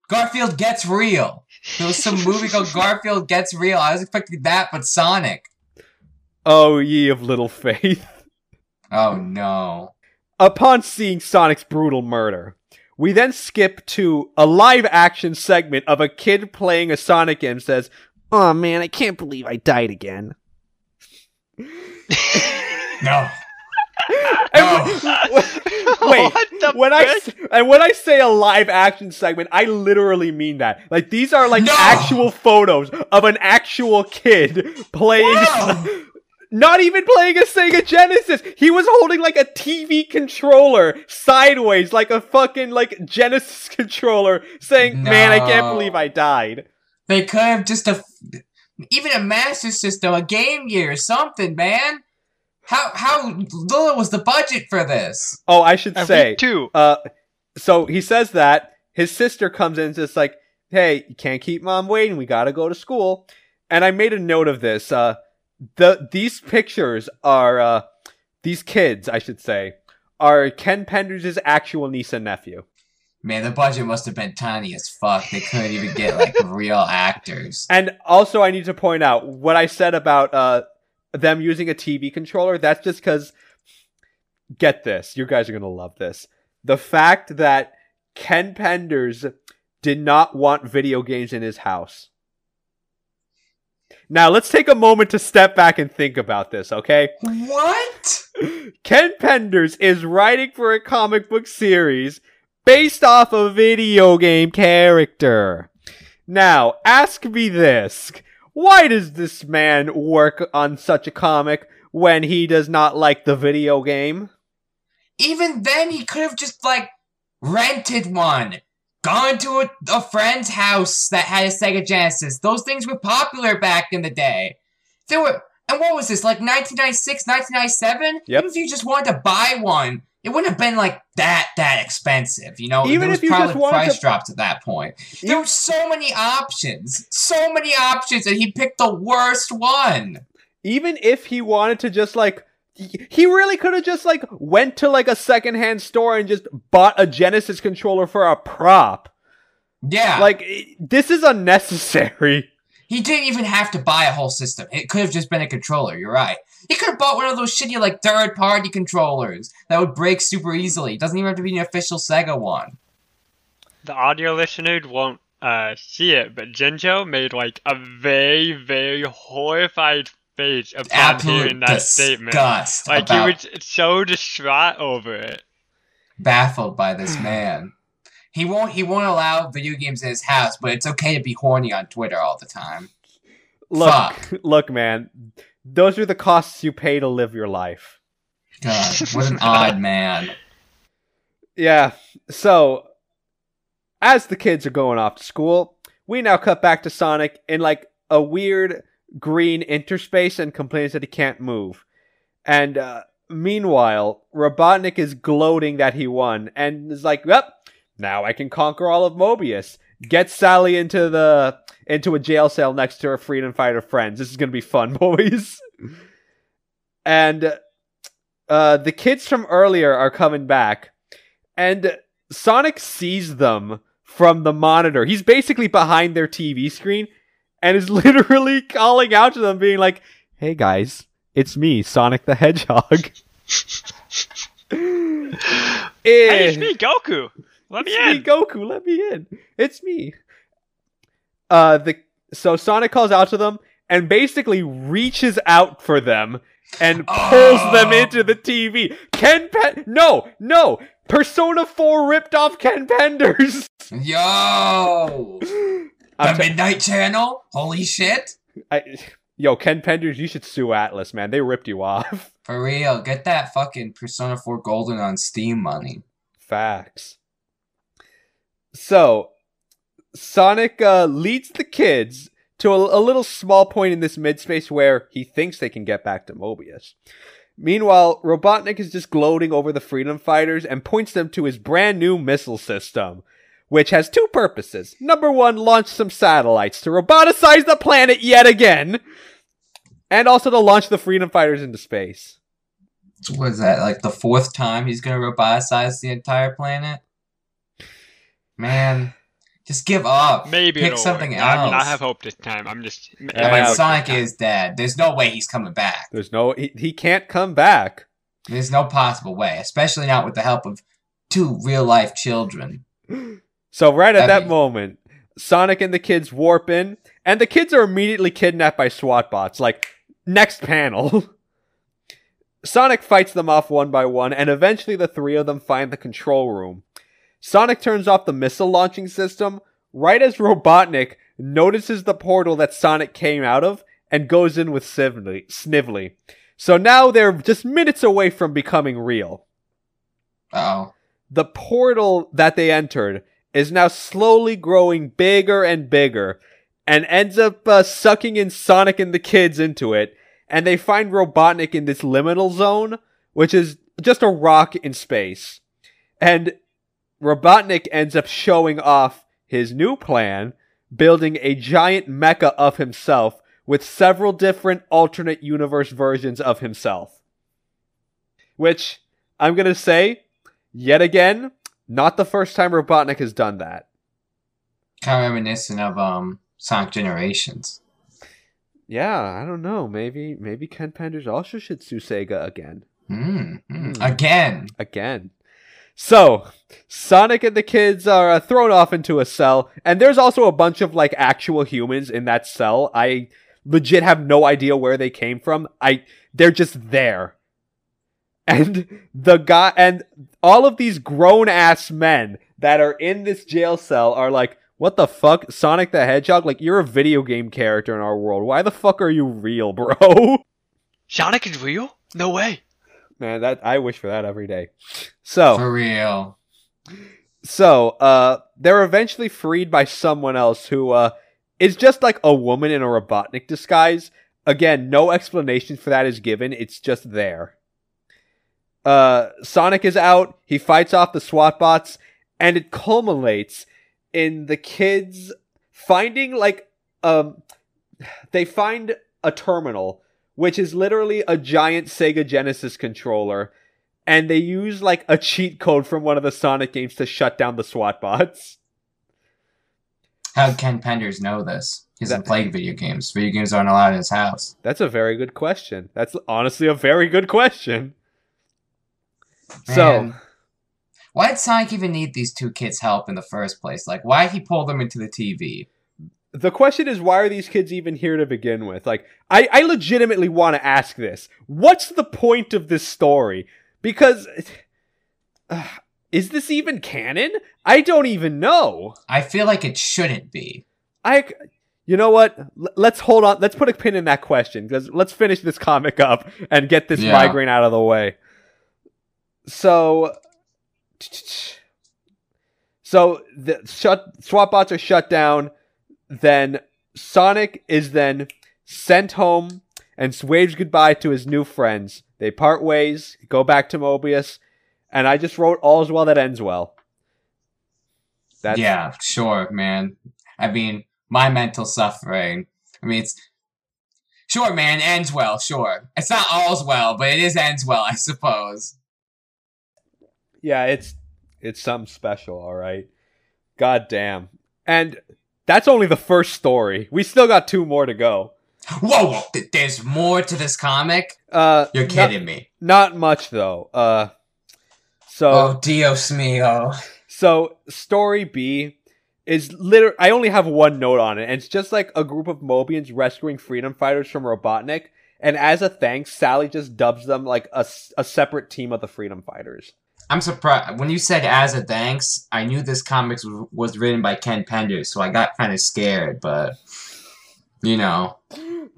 Garfield Gets Real. There was some movie called Garfield Gets Real. I was expecting that, but Sonic. Oh, ye of little faith. Oh, no. Upon seeing Sonic's brutal murder, we then skip to a live-action segment of a kid playing a Sonic game says, "Oh, man, I can't believe I died again." No. When I say a live action segment, I literally mean that. Like, these are like actual photos of an actual kid playing, not even playing a Sega Genesis. He was holding like a TV controller sideways, like a fucking like Genesis controller, saying, "Man, I can't believe I died." They could have just even a Master System, a Game Gear, something, man. How little was the budget for this? Oh, I should say too. So he says that his sister comes in and says like, "Hey, you can't keep mom waiting. We gotta go to school." And I made a note of this. These pictures are these kids, I should say, are Ken Penders' actual niece and nephew. Man, the budget must have been tiny as fuck. They couldn't even get like real actors. And also, I need to point out what I said about them using a TV controller. That's just because, get this, you guys are going to love this. The fact that Ken Penders did not want video games in his house. Now, let's take a moment to step back and think about this, okay? What? Ken Penders is writing for a comic book series based off a video game character. Now, ask me this. Why does this man work on such a comic when he does not like the video game? Even then, he could have just, like, rented one. Gone to a friend's house that had a Sega Genesis. Those things were popular back in the day. There were, and what was this, like 1996, 1997? Yep. Even if you just wanted to buy one, it wouldn't have been, like, that expensive, you know? Even if you just wanted price drops at that point. There were so many options. So many options, and he picked the worst one. Even if he wanted to just, like... He really could have just, like, went to, like, a secondhand store and just bought a Genesis controller for a prop. Yeah. Like, this is unnecessary. He didn't even have to buy a whole system. It could have just been a controller, you're right. He could have bought one of those shitty, like, third-party controllers that would break super easily. It doesn't even have to be an official Sega one. The audio listener won't see it, but Jinjo made, like, a very, very horrified face upon hearing that statement. Like, he was so distraught over it. Baffled by this man. He won't allow video games in his house, but it's okay to be horny on Twitter all the time. Look, man. Those are the costs you pay to live your life. God, what an odd man. Yeah, so, as the kids are going off to school, we now cut back to Sonic in, like, a weird green interspace and complains that he can't move. And, meanwhile, Robotnik is gloating that he won and is like, yep, now I can conquer all of Mobius. Get Sally into a jail cell next to her freedom fighter friends. This is going to be fun, boys. And the kids from earlier are coming back. And Sonic sees them from the monitor. He's basically behind their TV screen and is literally calling out to them, being like, hey guys, it's me, Sonic the Hedgehog. Hey, it's me, Goku. Let me in. It's me. So Sonic calls out to them and basically reaches out for them and pulls them into the TV. No! Persona 4 ripped off Ken Penders. Yo! The Midnight Channel? Holy shit. Yo, Ken Penders, you should sue Atlas, man. They ripped you off. For real. Get that fucking Persona 4 Golden on Steam money. Facts. So, Sonic leads the kids to a little small point in this midspace where he thinks they can get back to Mobius. Meanwhile, Robotnik is just gloating over the Freedom Fighters and points them to his brand new missile system, which has two purposes. Number one, launch some satellites to roboticize the planet yet again, and also to launch the Freedom Fighters into space. What is that, like the fourth time he's going to roboticize the entire planet? Man, just give up. Maybe pick something else. I have hope this time. I'm just. But Sonic is dead. There's no way he's coming back. There's no. He can't come back. There's no possible way, especially not with the help of two real life children. So right at that moment, Sonic and the kids warp in, and the kids are immediately kidnapped by SWAT bots. Like next panel. Sonic fights them off one by one, and eventually the three of them find the control room. Sonic turns off the missile launching system right as Robotnik notices the portal that Sonic came out of and goes in with Snively. So now they're just minutes away from becoming real. Uh-oh. The portal that they entered is now slowly growing bigger and bigger and ends up sucking in Sonic and the kids into it. And they find Robotnik in this liminal zone, which is just a rock in space. And Robotnik ends up showing off his new plan, building a giant mecha of himself with several different alternate universe versions of himself. Which, I'm going to say, yet again, not the first time Robotnik has done that. Kind of reminiscent of Sonic Generations. Yeah, I don't know. Maybe Ken Penders also should sue Sega again. Again. So, Sonic and the kids are thrown off into a cell, and there's also a bunch of, like, actual humans in that cell. I legit have no idea where they came from. They're just there. And all of these grown-ass men that are in this jail cell are like, what the fuck, Sonic the Hedgehog? Like, you're a video game character in our world. Why the fuck are you real, bro? Sonic is real? No way. Man, that I wish for that every day. So for real. So, they're eventually freed by someone else who is just like a woman in a Robotnik disguise. Again, no explanation for that is given. It's just there. Sonic is out. He fights off the SWAT bots, and it culminates in the kids finding they find a terminal, which is literally a giant Sega Genesis controller, and they use, like, a cheat code from one of the Sonic games to shut down the SWAT bots. How'd Ken Penders know this? He doesn't play video games. Video games aren't allowed in his house. That's a very good question. That's honestly a very good question. Man. So, why did Sonic even need these two kids' help in the first place? Like, why he pulled them into the TV? The question is, why are these kids even here to begin with? Like, I legitimately want to ask this. What's the point of this story? Because, is this even canon? I don't even know. I feel like it shouldn't be. You know what? Let's hold on. Let's put a pin in that question, because let's finish this comic up and get this migraine out of the way. So the swap bots are shut down. Then Sonic is then sent home and waves goodbye to his new friends. They part ways, go back to Mobius, and I just wrote all's well that ends well. That's... Yeah, sure, man. I mean, my mental suffering. I mean, it's... Sure, man, ends well, sure. It's not all's well, but it is ends well, I suppose. Yeah, it's something special, all right? God damn. And... that's only the first story. We still got two more to go. Whoa! There's more to this comic? You're kidding me. Not much, though. Oh, Dios mio. So, story B is literally... I only have one note on it, and it's just like a group of Mobians rescuing freedom fighters from Robotnik, and as a thanks, Sally just dubs them like a separate team of the freedom fighters. I'm surprised. When you said as a thanks, I knew this comic was written by Ken Penders, so I got kind of scared, but, you know.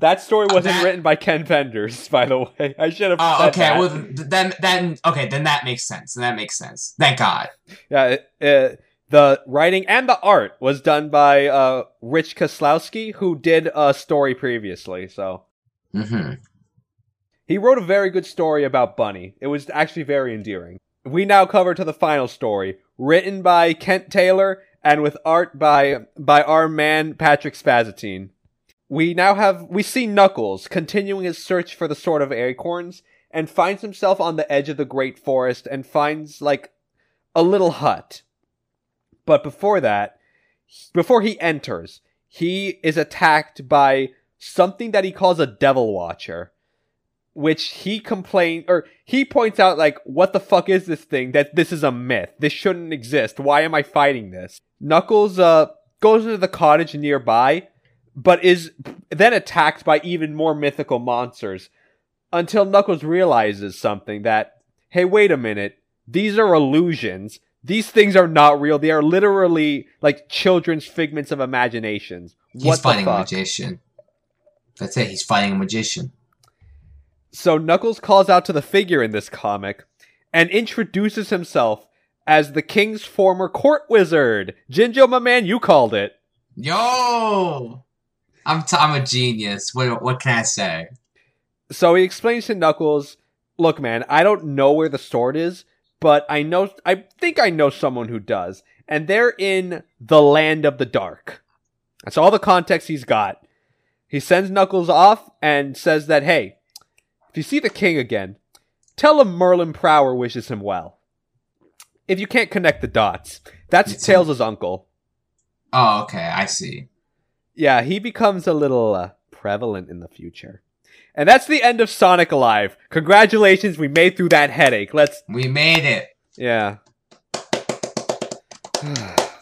That story wasn't written by Ken Penders, by the way. I should have said okay, that. Well, then that makes sense. Thank God. Yeah, the writing and the art was done by Rich Koslowski, who did a story previously, so. Mm-hmm. He wrote a very good story about Bunny. It was actually very endearing. We now cover to the final story, written by Kent Taylor and with art by our man Patrick Spaziante. We see Knuckles continuing his search for the Sword of Acorns and finds himself on the edge of the Great Forest and finds like a little hut. But before he enters, he is attacked by something that he calls a Devil Watcher. Which he points out, like, what the fuck is this thing? That this is a myth. This shouldn't exist. Why am I fighting this? Knuckles goes into the cottage nearby, but is then attacked by even more mythical monsters. Until Knuckles realizes something, that, hey, wait a minute. These are illusions. These things are not real. They are literally, like, children's figments of imaginations. He's fighting a magician. That's it. He's fighting a magician. So Knuckles calls out to the figure in this comic and introduces himself as the king's former court wizard. Jinjo, my man, you called it. Yo! I'm a genius. What can I say? So he explains to Knuckles, look, man, I don't know where the sword is, but I think I know someone who does. And they're in the Land of the Dark. That's all the context he's got. He sends Knuckles off and says that, hey, if you see the king again, tell him Merlin Prower wishes him well. If you can't connect the dots, that's Tails' uncle. Oh, okay, I see. Yeah, he becomes a little prevalent in the future. And that's the end of Sonic Alive. Congratulations, we made through that headache. We made it. Yeah.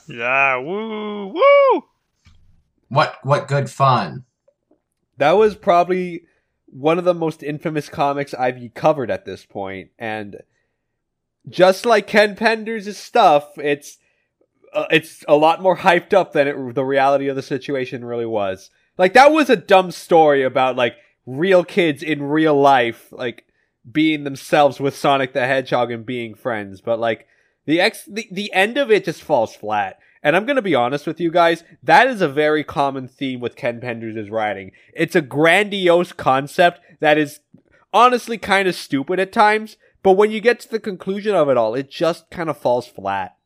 Yeah, woo, woo! What good fun. That was probably... one of the most infamous comics I've covered at this point, and just like Ken Penders' stuff, it's a lot more hyped up than the reality of the situation really was. Like, that was a dumb story about, like, real kids in real life, like, being themselves with Sonic the Hedgehog and being friends, but, like, the end of it just falls flat. And I'm going to be honest with you guys, that is a very common theme with Ken Penders' writing. It's a grandiose concept that is honestly kind of stupid at times, but when you get to the conclusion of it all, it just kind of falls flat.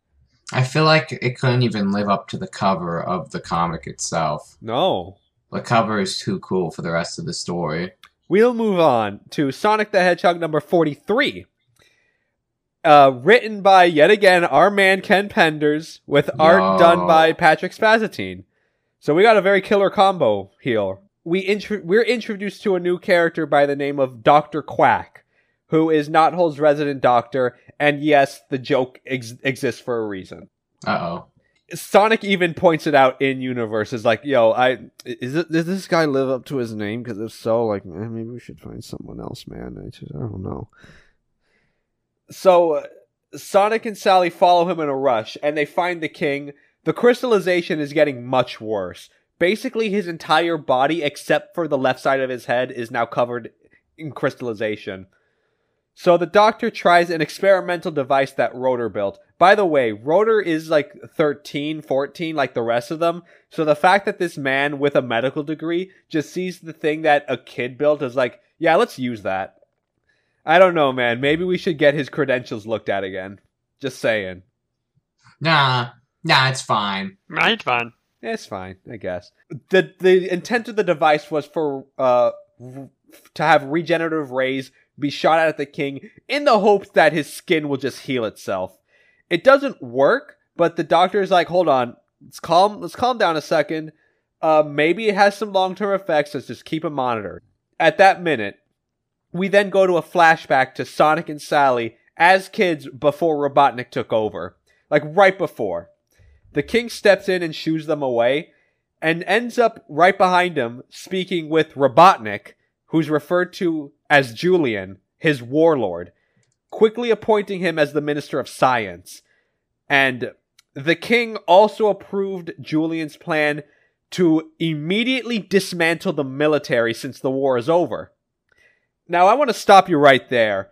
I feel like it couldn't even live up to the cover of the comic itself. No. The cover is too cool for the rest of the story. We'll move on to Sonic the Hedgehog number 43. Written by, yet again, our man Ken Penders, with art done by Patrick Spaziante. So we got a very killer combo here. We're introduced to a new character by the name of Dr. Quack, who is Knothole's resident doctor, and yes, the joke exists for a reason. Uh-oh. Sonic even points it out in universe. Is like, yo, does this guy live up to his name? Because if so, like, man, maybe we should find someone else, man. I don't know. So Sonic and Sally follow him in a rush, and they find the king. The crystallization is getting much worse. Basically, his entire body, except for the left side of his head, is now covered in crystallization. So the doctor tries an experimental device that Rotor built. By the way, Rotor is like 13, 14, like the rest of them. So the fact that this man with a medical degree just sees the thing that a kid built is like, yeah, let's use that. I don't know, man. Maybe we should get his credentials looked at again. Just saying. Nah, it's fine. It's fine, I guess. The intent of the device was for to have regenerative rays be shot at the king in the hopes that his skin will just heal itself. It doesn't work, but the doctor is like, hold on, let's calm down a second. Maybe it has some long-term effects, let's just keep a monitor. At that minute, we then go to a flashback to Sonic and Sally as kids before Robotnik took over. Like, right before. The king steps in and shoos them away, and ends up right behind him, speaking with Robotnik, who's referred to as Julian, his warlord, quickly appointing him as the Minister of Science. And the king also approved Julian's plan to immediately dismantle the military since the war is over. Now, I want to stop you right there.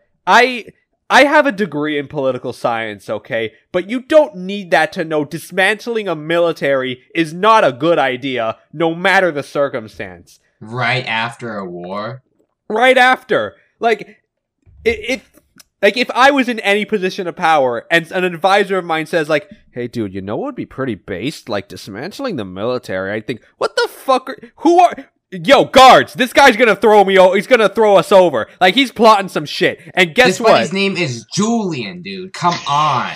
I have a degree in political science, okay? But you don't need that to know dismantling a military is not a good idea, no matter the circumstance. Right after a war? Right after. Like, if I was in any position of power and an advisor of mine says, like, hey, dude, you know what would be pretty based? Like, dismantling the military. I'd think, what the fuck yo, guards, this guy's gonna throw me over. He's gonna throw us over. Like, he's plotting some shit. And guess what? This buddy's name is Julian, dude. Come on.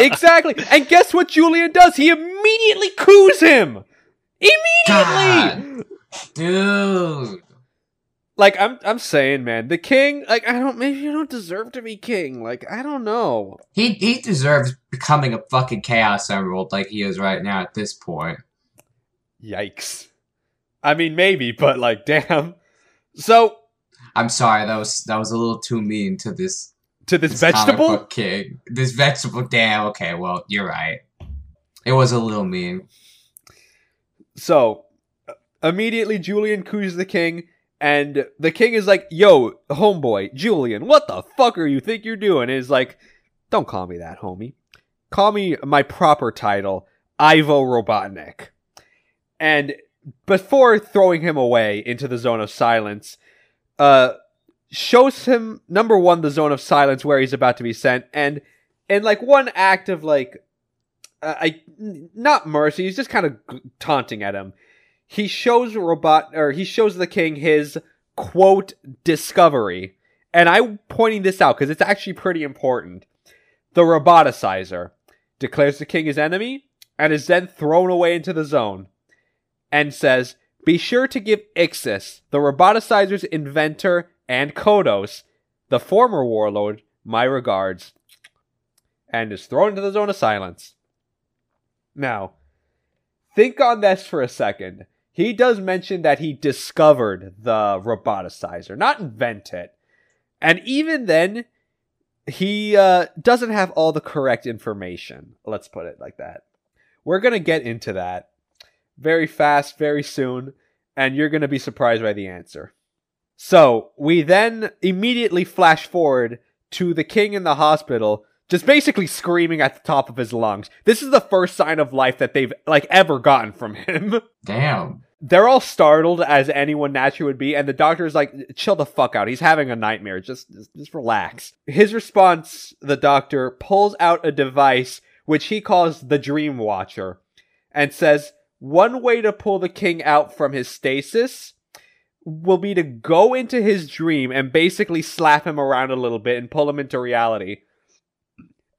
Exactly. And guess what Julian does? He immediately coups him. Immediately. God. Dude. Like, I'm saying, man, the king, like, maybe you don't deserve to be king. Like, I don't know. He deserves becoming a fucking Chaos Emerald like he is right now at this point. Yikes. I mean, maybe, but, like, damn. So, I'm sorry, that was a little too mean to this. To this vegetable? Comic book king. This vegetable, damn, okay, well, you're right. It was a little mean. So, immediately Julian coos the king, and the king is like, yo, homeboy, Julian, what the fuck are you think you're doing? And he's like, don't call me that, homie. Call me my proper title, Ivo Robotnik. And before throwing him away into the Zone of Silence, shows him, number one, the Zone of Silence where he's about to be sent, and in, like, one act of, like, not mercy, he's just kind of taunting at him. He shows the king his, quote, discovery. And I'm pointing this out because it's actually pretty important. The roboticizer declares the king his enemy and is then thrown away into the zone. And says, be sure to give Ixis, the roboticizer's inventor, and Kodos, the former warlord, my regards. And is thrown into the Zone of Silence. Now, think on this for a second. He does mention that he discovered the roboticizer, not invent it. And even then, he doesn't have all the correct information. Let's put it like that. We're going to get into that. Very fast, very soon, and you're going to be surprised by the answer. So, we then immediately flash forward to the king in the hospital, just basically screaming at the top of his lungs. This is the first sign of life that they've, like, ever gotten from him. Damn. They're all startled, as anyone naturally would be, and the doctor is like, chill the fuck out, he's having a nightmare, just relax. His response, the doctor, pulls out a device, which he calls the Dream Watcher, and says, one way to pull the king out from his stasis will be to go into his dream and basically slap him around a little bit and pull him into reality.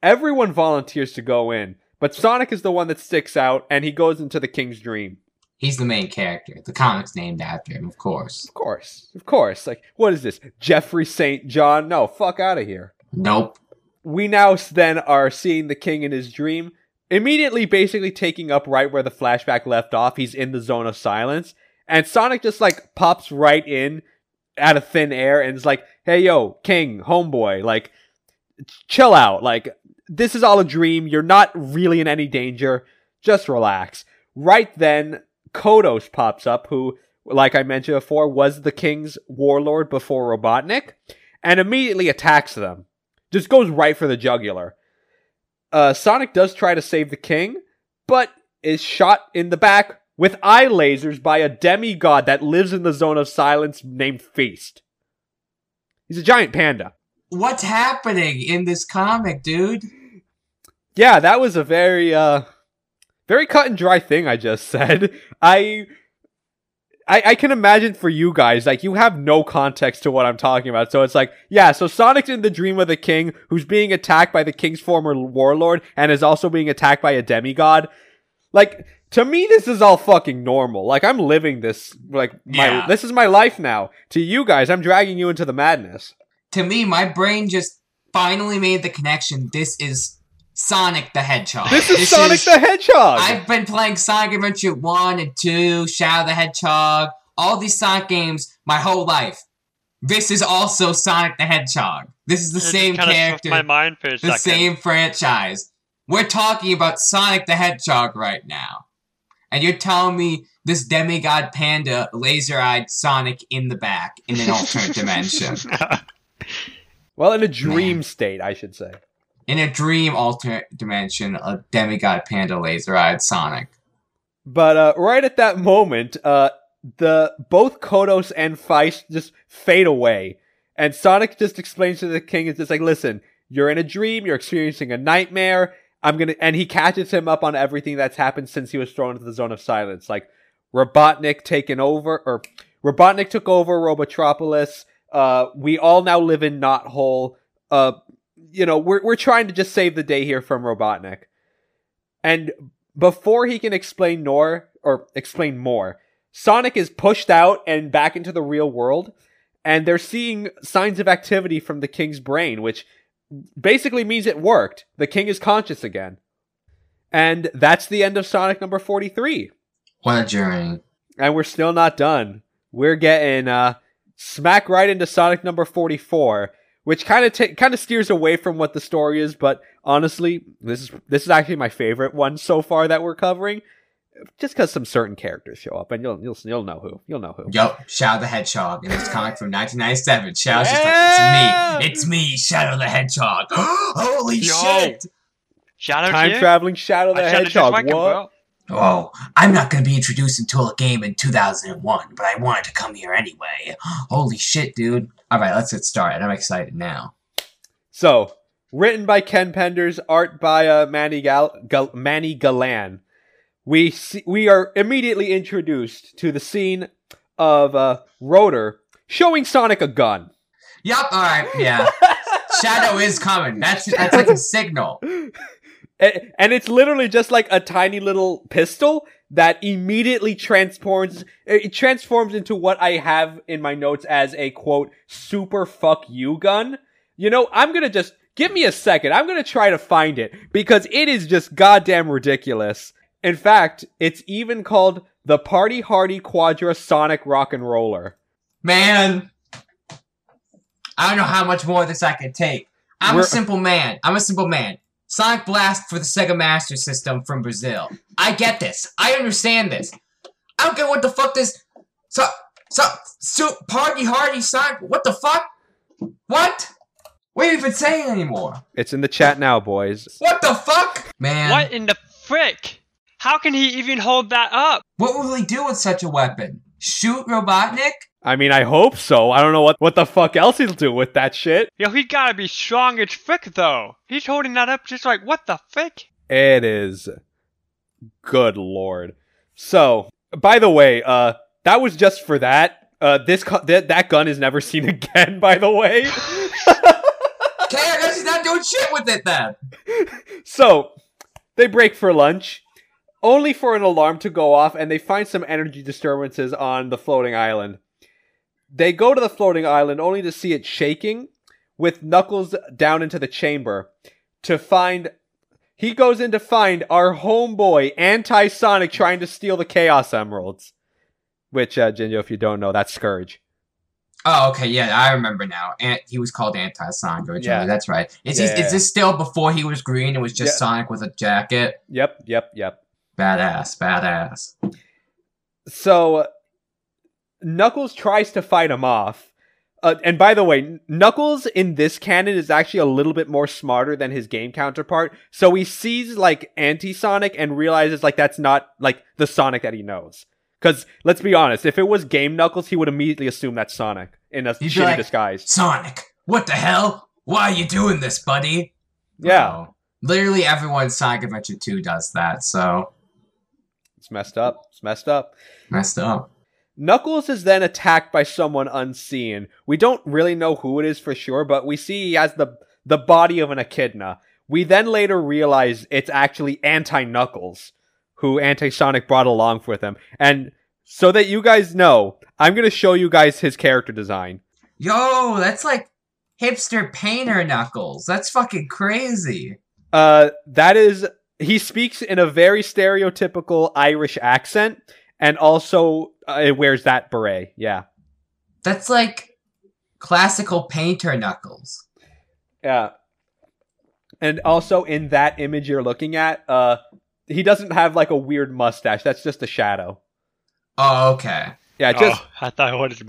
Everyone volunteers to go in, but Sonic is the one that sticks out, and he goes into the king's dream. He's the main character. The comic's named after him, of course. Of course. Of course. Like, what is this? Jeffrey St. John? No, fuck out of here. Nope. We now then are seeing the king in his dream, immediately basically taking up right where the flashback left off. He's in the Zone of Silence. And Sonic just, like, pops right in out of thin air and is like, hey, yo, king, homeboy, like, chill out. Like, this is all a dream. You're not really in any danger. Just relax. Right then, Kodos pops up, who, like I mentioned before, was the king's warlord before Robotnik, and immediately attacks them. Just goes right for the jugular. Sonic does try to save the king, but is shot in the back with eye lasers by a demigod that lives in the Zone of Silence named Feast. He's a giant panda. What's happening in this comic, dude? Yeah, that was a very cut and dry thing I just said. I can imagine for you guys, like, you have no context to what I'm talking about. So it's like, yeah, so Sonic's in the dream of the king, who's being attacked by the king's former warlord, and is also being attacked by a demigod. Like, to me, this is all fucking normal. Like, I'm living this, like, this is my life now. To you guys, I'm dragging you into the madness. To me, my brain just finally made the connection. This is Sonic the Hedgehog. This is Sonic the Hedgehog! I've been playing Sonic Adventure 1 and 2, Shadow the Hedgehog, all these Sonic games my whole life. This is also Sonic the Hedgehog. This is the same character, my mind for the same franchise. We're talking about Sonic the Hedgehog right now. And you're telling me this demigod panda laser-eyed Sonic in the back in an alternate dimension. Well, in a dream state, I should say. In a dream alternate dimension, a demigod panda laser-eyed Sonic. But right at that moment, both Kodos and Feist just fade away. And Sonic just explains to the king, it's just like, listen, you're in a dream, you're experiencing a nightmare. And he catches him up on everything that's happened since he was thrown into the Zone of Silence. Like, Robotnik took over Robotropolis. We all now live in Knothole. You know, we're trying to just save the day here from Robotnik. And before he can explain more, Sonic is pushed out and back into the real world, and they're seeing signs of activity from the king's brain, which basically means it worked. The king is conscious again. And that's the end of Sonic number 43. What a journey. And we're still not done. We're getting smack right into Sonic number 44. Which kind of steers away from what the story is, but honestly, this is actually my favorite one so far that we're covering, just because some certain characters show up, and you'll know who. You'll know who. Yup, Shadow the Hedgehog in this comic from 1997. Shadow's just like, it's me, Shadow the Hedgehog. Holy shit! Shadow time-traveling Shadow the Hedgehog. What? Oh, I'm not going to be introduced until a game in 2001, but I wanted to come here anyway. Holy shit, dude. All right, let's get started. I'm excited now. So, written by Ken Penders, art by Manny Galan. We are immediately introduced to the scene of Rotor showing Sonic a gun. Yup, all right, yeah. Shadow is coming. That's like a signal. And it's literally just like a tiny little pistol that immediately transforms into what I have in my notes as a, quote, super fuck you gun. You know, I'm going to just, give me a second. I'm going to try to find it because it is just goddamn ridiculous. In fact, it's even called the Party Hardy Quadra Sonic Rock and Roller. Man, I don't know how much more of this I can take. I'm a simple man. Sonic Blast for the Sega Master System from Brazil. I get this. I understand this. I don't get what the fuck this... Party Hardy Sonic... What the fuck? What? What are you even saying anymore? It's in the chat now, boys. What the fuck? Man. What in the frick? How can he even hold that up? What will he do with such a weapon? Shoot Robotnik? I mean, I hope so. I don't know what the fuck else he'll do with that shit. Yo, he gotta be strong as frick, though. He's holding that up just like, what the frick? It is. Good lord. So, by the way, that was just for that. That gun is never seen again, by the way. He's not doing shit with it, then. So, they break for lunch. only for an alarm to go off, and they find some energy disturbances on the floating island. They go to the floating island only to see it shaking, with Knuckles down into the chamber to find... He goes in to find our homeboy, Anti-Sonic, trying to steal the Chaos Emeralds. Which, Jinjo, if you don't know, that's Scourge. Oh, okay, yeah, I remember now. He was called Anti-Sonic originally, that's right. Is this still before he was green? It was just Sonic with a jacket? Yep. Badass. So, Knuckles tries to fight him off. And by the way, Knuckles in this canon is actually a little bit more smarter than his game counterpart. So he sees, like, Anti-Sonic and realizes, like, that's not, like, the Sonic that he knows. Because, let's be honest, if it was game Knuckles, he would immediately assume that's Sonic in a shitty disguise. Sonic, what the hell? Why are you doing this, buddy? Yeah. No. Literally everyone in Sonic Adventure 2 does that, so... It's messed up. Knuckles is then attacked by someone unseen. We don't really know who it is for sure, but we see he has the body of an echidna. We then later realize it's actually Anti-Knuckles, who Anti-Sonic brought along with him. And so that you guys know, I'm going to show you guys his character design. Yo, that's like hipster painter Knuckles. That's fucking crazy. He speaks in a very stereotypical Irish accent. And also, it wears that beret, yeah. That's like classical painter Knuckles. Yeah. And also, in that image you're looking at, he doesn't have like a weird mustache. That's just a shadow. Oh, okay. Yeah, I thought it was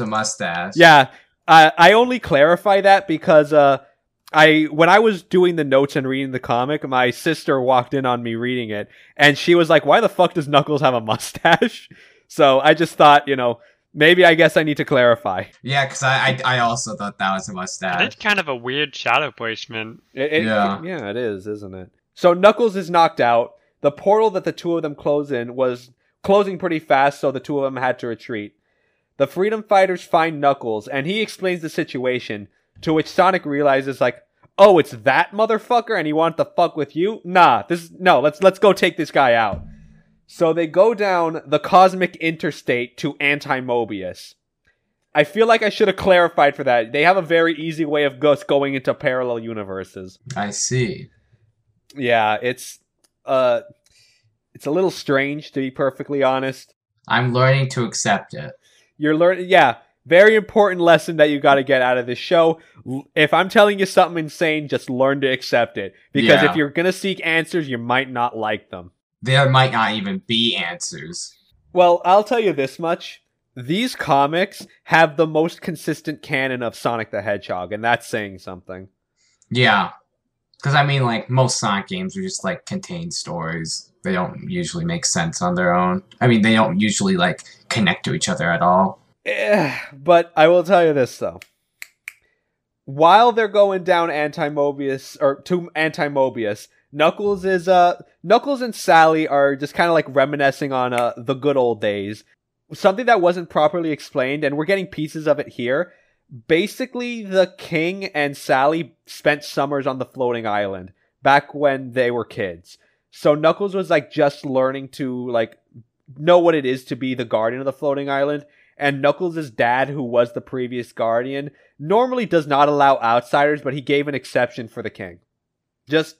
a mustache. Yeah, I only clarify that because when I was doing the notes and reading the comic, my sister walked in on me reading it, and she was like, why the fuck does Knuckles have a mustache? So I just thought, you know, maybe I guess I need to clarify. Yeah, because I also thought that was a mustache. It's kind of a weird shadow placement. It is, isn't it? So Knuckles is knocked out. The portal that the two of them close in was closing pretty fast, so the two of them had to retreat. The Freedom Fighters find Knuckles, and he explains the situation. To which Sonic realizes, like, oh, it's that motherfucker and he wanted to fuck with you? Let's go take this guy out. So they go down the cosmic interstate to Antimobius. I feel like I should have clarified for that. They have a very easy way of going into parallel universes. I see. Yeah, it's a little strange, to be perfectly honest. I'm learning to accept it. You're learning, yeah. Very important lesson that you got to get out of this show. If I'm telling you something insane, just learn to accept it. Because if you're going to seek answers, you might not like them. There might not even be answers. Well, I'll tell you this much. These comics have the most consistent canon of Sonic the Hedgehog, and that's saying something. Yeah. Because, I mean, like, most Sonic games are just, like, contained stories. They don't usually make sense on their own. I mean, they don't usually, like, connect to each other at all. But I will tell you this, though. While they're going down to Antimobius, Knuckles and Sally are just kind of like reminiscing on the good old days. Something that wasn't properly explained, and we're getting pieces of it here. Basically, the King and Sally spent summers on the floating island back when they were kids. So Knuckles was like just learning to like know what it is to be the guardian of the floating island. And Knuckles' dad, who was the previous guardian, normally does not allow outsiders, but he gave an exception for the King. Just,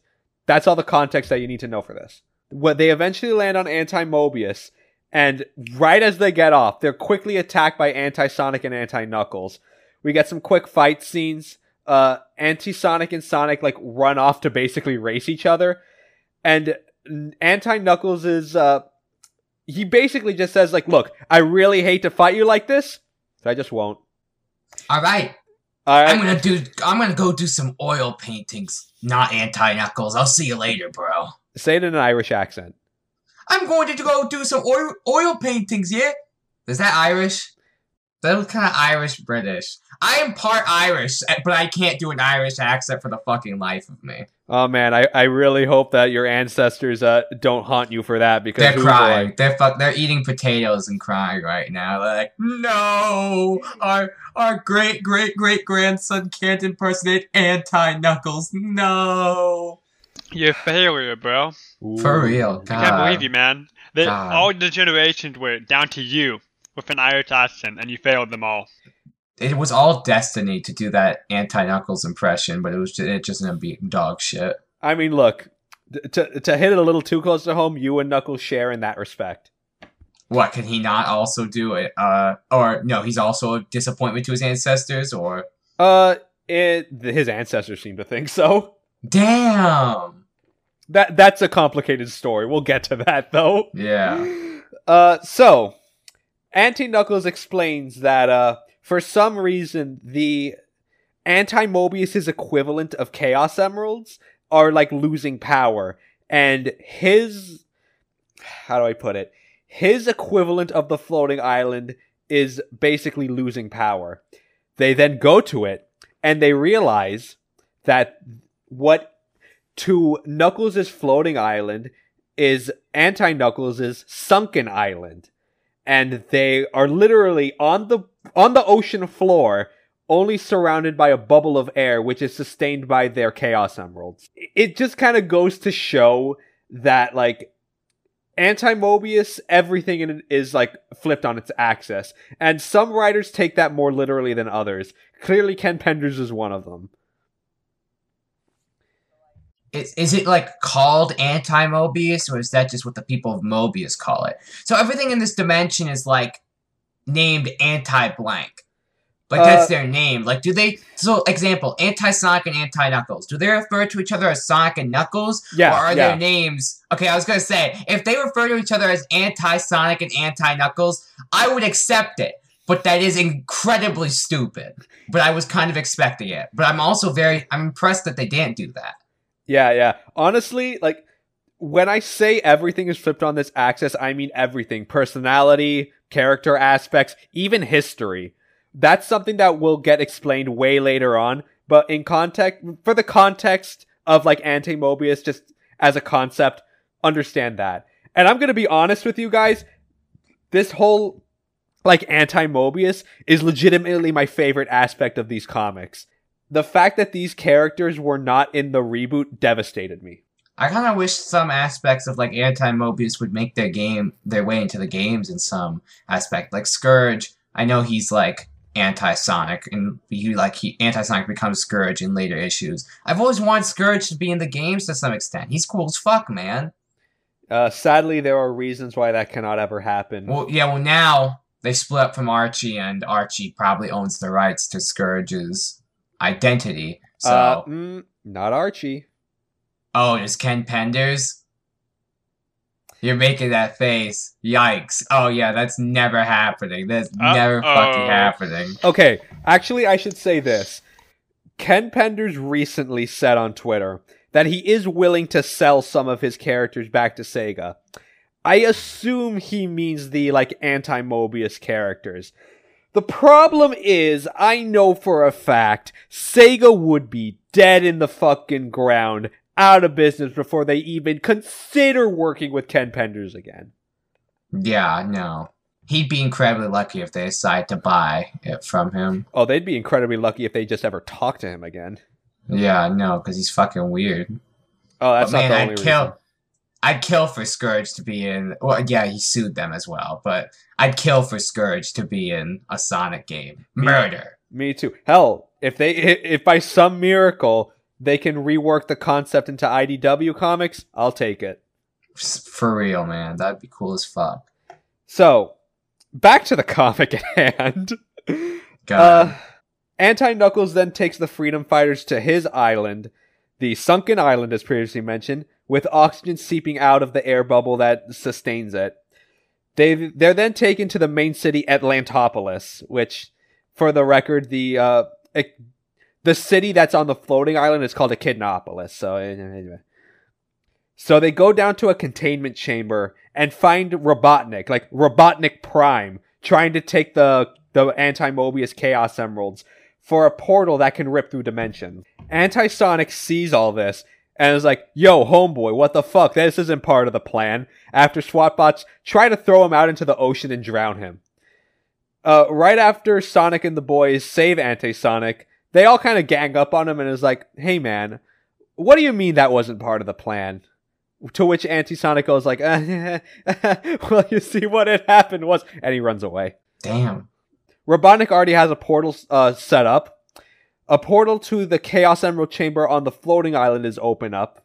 that's all the context that you need to know for this. When they eventually land on Antimobius, and right as they get off, they're quickly attacked by Anti-Sonic and Anti-Knuckles. We get some quick fight scenes. Anti-Sonic and Sonic, like, run off to basically race each other. And Anti-Knuckles is... he basically just says, like, look, I really hate to fight you like this, so I just won't. All right. I'm gonna go do some oil paintings, not Anti-Knuckles. I'll see you later, bro. Say it in an Irish accent. I'm going to go do some oil paintings, yeah? Is that Irish? That was kind of Irish-British. I am part Irish, but I can't do an Irish accent for the fucking life of me. Oh, man, I really hope that your ancestors don't haunt you for that. Because they're crying. They're eating potatoes and crying right now. They're like, no, our great-great-great-grandson can't impersonate Anti-Knuckles. No. You're a failure, bro. Ooh. For real, God. I can't believe you, man. All the generations were down to you with an Irish accent, and you failed them all. It was all destiny to do that Anti-Knuckles impression, but it just ended up being dog shit. I mean, look, to hit it a little too close to home, you and Knuckles share in that respect. What, can he not also do it? Or, no, he's also a disappointment to his ancestors, or? His ancestors seem to think so. Damn! That's a complicated story. We'll get to that, though. Yeah. So, Anti-Knuckles explains that, for some reason, the Antimobius' equivalent of Chaos Emeralds are, like, losing power. And his... how do I put it? His equivalent of the Floating Island is basically losing power. They then go to it, and they realize that what to Knuckles' Floating Island is Anti-Knuckles' Sunken Island. And they are literally on the ocean floor, only surrounded by a bubble of air, which is sustained by their Chaos Emeralds. It just kind of goes to show that, like, Antimobius, everything in it is, like, flipped on its axis. And some writers take that more literally than others. Clearly, Ken Penders is one of them. Is it, like, called Anti-Mobius, or is that just what the people of Mobius call it? So everything in this dimension is, like, named Anti-Blank. Like, that's their name. Like, do they... So, example, Anti-Sonic and Anti-Knuckles. Do they refer to each other as Sonic and Knuckles? Yeah, or are their names... Okay, I was going to say, if they refer to each other as Anti-Sonic and Anti-Knuckles, I would accept it. But that is incredibly stupid. But I was kind of expecting it. But I'm also I'm impressed that they didn't do that. Yeah. Honestly, like, when I say everything is flipped on this axis, I mean everything. Personality, character aspects, even history. That's something that will get explained way later on. But in context, for the context of, like, Anti-Mobius, just as a concept, understand that. And I'm going to be honest with you guys. This whole, like, Anti-Mobius is legitimately my favorite aspect of these comics. The fact that these characters were not in the reboot devastated me. I kind of wish some aspects of, like, Anti-Mobius would make their way into the games in some aspect. Like Scourge, I know he's, like, Anti-Sonic, and Anti-Sonic becomes Scourge in later issues. I've always wanted Scourge to be in the games to some extent. He's cool as fuck, man. Sadly, there are reasons why that cannot ever happen. Well, now they split up from Archie, and Archie probably owns the rights to Scourge's identity. So not Archie. Oh, it's Ken Penders. You're making that face. Yikes. Oh yeah, that's never happening. That's never fucking happening. Okay, actually I should say this. Ken Penders recently said on Twitter that he is willing to sell some of his characters back to Sega. I assume he means the, like, Anti-Mobius characters. The problem is, I know for a fact, Sega would be dead in the fucking ground, out of business before they even consider working with Ken Penders again. Yeah, no. He'd be incredibly lucky if they decide to buy it from him. Oh, they'd be incredibly lucky if they just ever talk to him again. Yeah, no, because he's fucking weird. Oh, that's but not man, the only reason. I'd kill for Scourge to be in... Well, yeah, he sued them as well, but I'd kill for Scourge to be in a Sonic game. Murder. Me too. Hell, if by some miracle they can rework the concept into IDW comics, I'll take it. For real, man. That'd be cool as fuck. So, back to the comic at hand. Anti-Knuckles then takes the Freedom Fighters to his island, the Sunken Island, as previously mentioned, with oxygen seeping out of the air bubble that sustains it. They're then taken to the main city, Atlantopolis, which, for the record, the city that's on the floating island is called Echidnopolis. So anyway. So they go down to a containment chamber and find Robotnik, like Robotnik Prime, trying to take the Anti-Mobius Chaos Emeralds for a portal that can rip through dimensions. Anti-Sonic sees all this and is like, yo, homeboy, what the fuck? This isn't part of the plan. After SWATbots try to throw him out into the ocean and drown him. Right after Sonic and the boys save Anti-Sonic, they all kind of gang up on him and is like, hey man, What do you mean that wasn't part of the plan? To which Anti-Sonic goes like, well, you see what had happened was... And he runs away. Damn. Robotnik already has a portal set up. A portal to the Chaos Emerald chamber on the floating island is open up.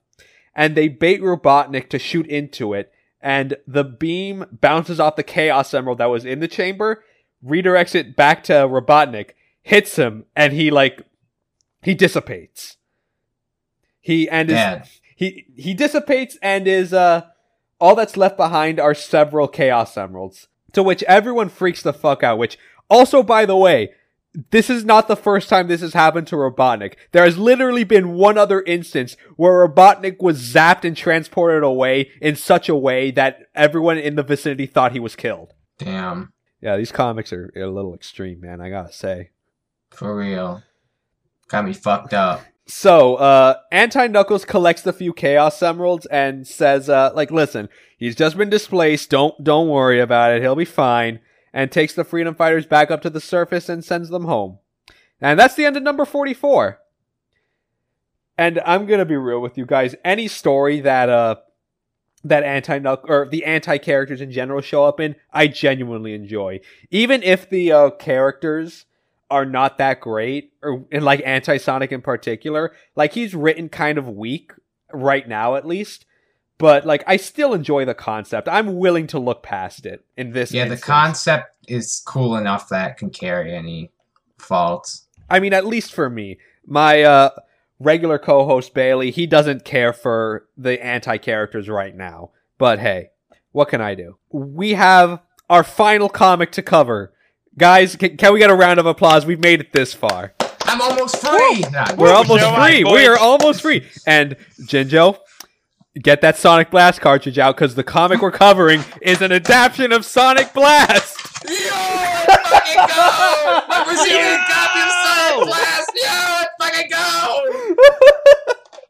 And they bait Robotnik to shoot into it. And the beam bounces off the Chaos Emerald that was in the chamber, redirects it back to Robotnik, hits him, and he dissipates. He dissipates, and is all that's left behind are several Chaos Emeralds, to which everyone freaks the fuck out. Which also, by the way, this is not the first time this has happened to Robotnik. There has literally been one other instance where Robotnik was zapped and transported away in such a way that everyone in the vicinity thought he was killed. Damn. Yeah, these comics are a little extreme, man, I gotta say. For real. Got me fucked up. So, Anti-Knuckles collects the few Chaos Emeralds and says, listen, he's just been displaced, don't worry about it, he'll be fine, and takes the Freedom Fighters back up to the surface and sends them home. And that's the end of number 44. And I'm gonna be real with you guys, any story that, the anti-characters in general show up in, I genuinely enjoy. Even if the, characters are not that great, and Anti-Sonic in particular, he's written kind of weak right now at least, but I still enjoy the concept. I'm willing to look past it in this instance. The concept is cool enough that it can carry any faults. I mean, at least for me, my regular co-host Bailey, he doesn't care for the anti-characters right now, but hey, what can I do? We have our final comic to cover. Guys, can we get a round of applause? We've made it this far. I'm almost free. We are almost free. And Jinjo, get that Sonic Blast cartridge out, because the comic we're covering is an adaptation of Sonic Blast. Yo, fucking go! I'm receiving a copy of Sonic Blast.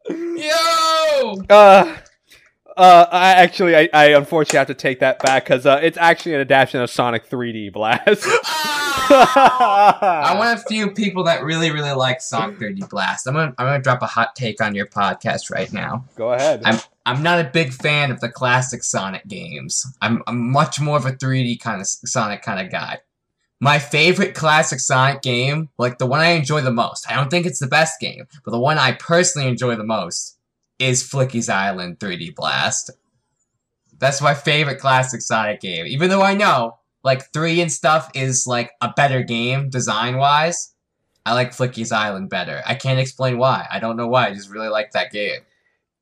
Yo, fucking go! Yo. I unfortunately have to take that back, because it's actually an adaptation of Sonic 3D Blast. I want a few people that really, really like Sonic 3D Blast. I'm gonna drop a hot take on your podcast right now. Go ahead. I'm not a big fan of the classic Sonic games. I'm much more of a 3D kind of Sonic kind of guy. My favorite classic Sonic game, the one I enjoy the most, I don't think it's the best game, but the one I personally enjoy the most, is Flicky's Island 3D Blast. That's my favorite classic Sonic game. Even though I know, 3 and stuff is, a better game design-wise, I like Flicky's Island better. I can't explain why. I don't know why. I just really like that game.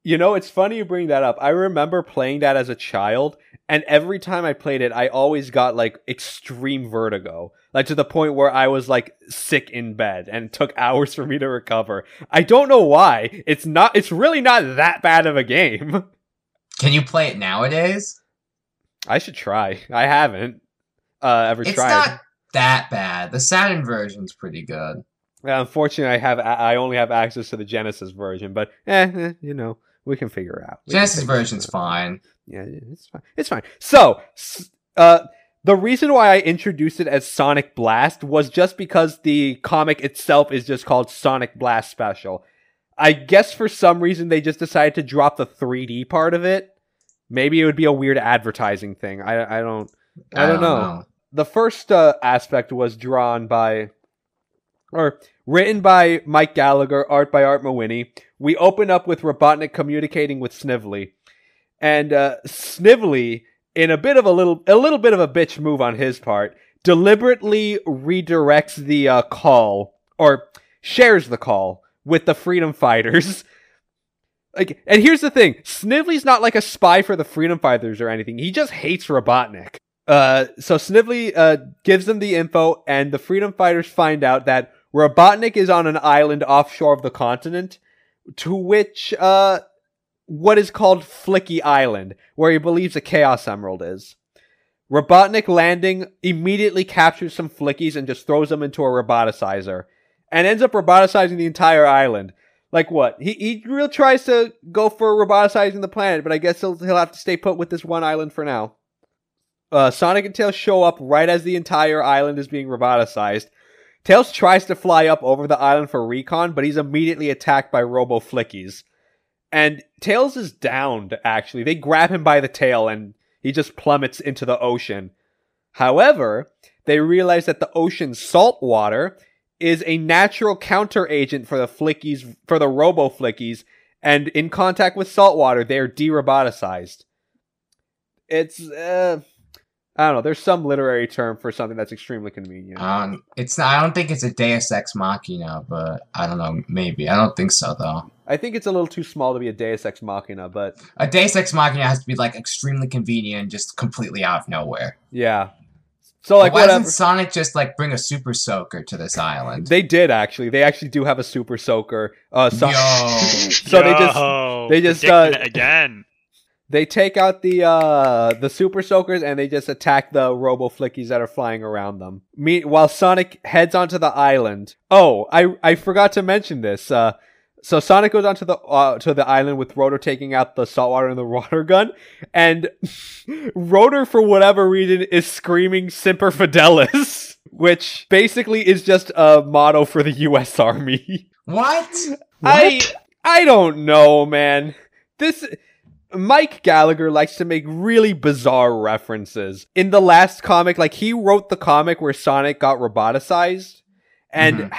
You know, it's funny you bring that up. I remember playing that as a child, and every time I played it, I always got, extreme vertigo. To the point where I was, sick in bed, and it took hours for me to recover. I don't know why. It's really not that bad of a game. Can you play it nowadays? I should try. I haven't ever tried. It's not that bad. The Saturn version's pretty good. Yeah, unfortunately, I only have access to the Genesis version, but, we can figure it out. Genesis version's fine. Yeah, it's fine. So, the reason why I introduced it as Sonic Blast was just because the comic itself is just called Sonic Blast Special. I guess for some reason they just decided to drop the 3D part of it. Maybe it would be a weird advertising thing. I don't know. The first aspect was written by Mike Gallagher, art by Art Mawini. We open up with Robotnik communicating with Snively. And Snively, in a little bit of a bitch move on his part, deliberately redirects the call, or shares the call, with the Freedom Fighters. And here's the thing, Snively's not a spy for the Freedom Fighters or anything, he just hates Robotnik. So Snively gives them the info, and the Freedom Fighters find out that Robotnik is on an island offshore of the continent, to which, what is called Flicky Island, where he believes a Chaos Emerald is. Robotnik landing immediately captures some Flickies and just throws them into a roboticizer, and ends up roboticizing the entire island. He really tries to go for roboticizing the planet, but I guess he'll have to stay put with this one island for now. Sonic and Tails show up right as the entire island is being roboticized. Tails tries to fly up over the island for recon, but he's immediately attacked by Robo Flickies. And Tails is downed, actually. They grab him by the tail and he just plummets into the ocean. However, they realize that the ocean's salt water is a natural counteragent for the flickies, for the robo flickies, and in contact with salt water, they are de-roboticized. It's, I don't know, there's some literary term for something that's extremely convenient. It's not, I don't think it's a Deus Ex Machina, but I don't know, maybe. I don't think so, though. I think it's a little too small to be a Deus Ex Machina, but... A Deus Ex Machina has to be, like, extremely convenient, just completely out of nowhere. Yeah. So, like, why doesn't Sonic just, like, bring a super soaker to this island? They did, actually. They actually do have a super soaker. They just They take out the super soakers and they just attack the robo flickies that are flying around them. While Sonic heads onto the island. Oh, I forgot to mention this. So Sonic goes onto the island with Rotor taking out the saltwater and the water gun, and Rotor, for whatever reason, is screaming "Semper Fidelis," which basically is just a motto for the U.S. Army. What? I don't know, man. This Mike Gallagher likes to make really bizarre references. In the last comic, like, he wrote the comic where Sonic got roboticized and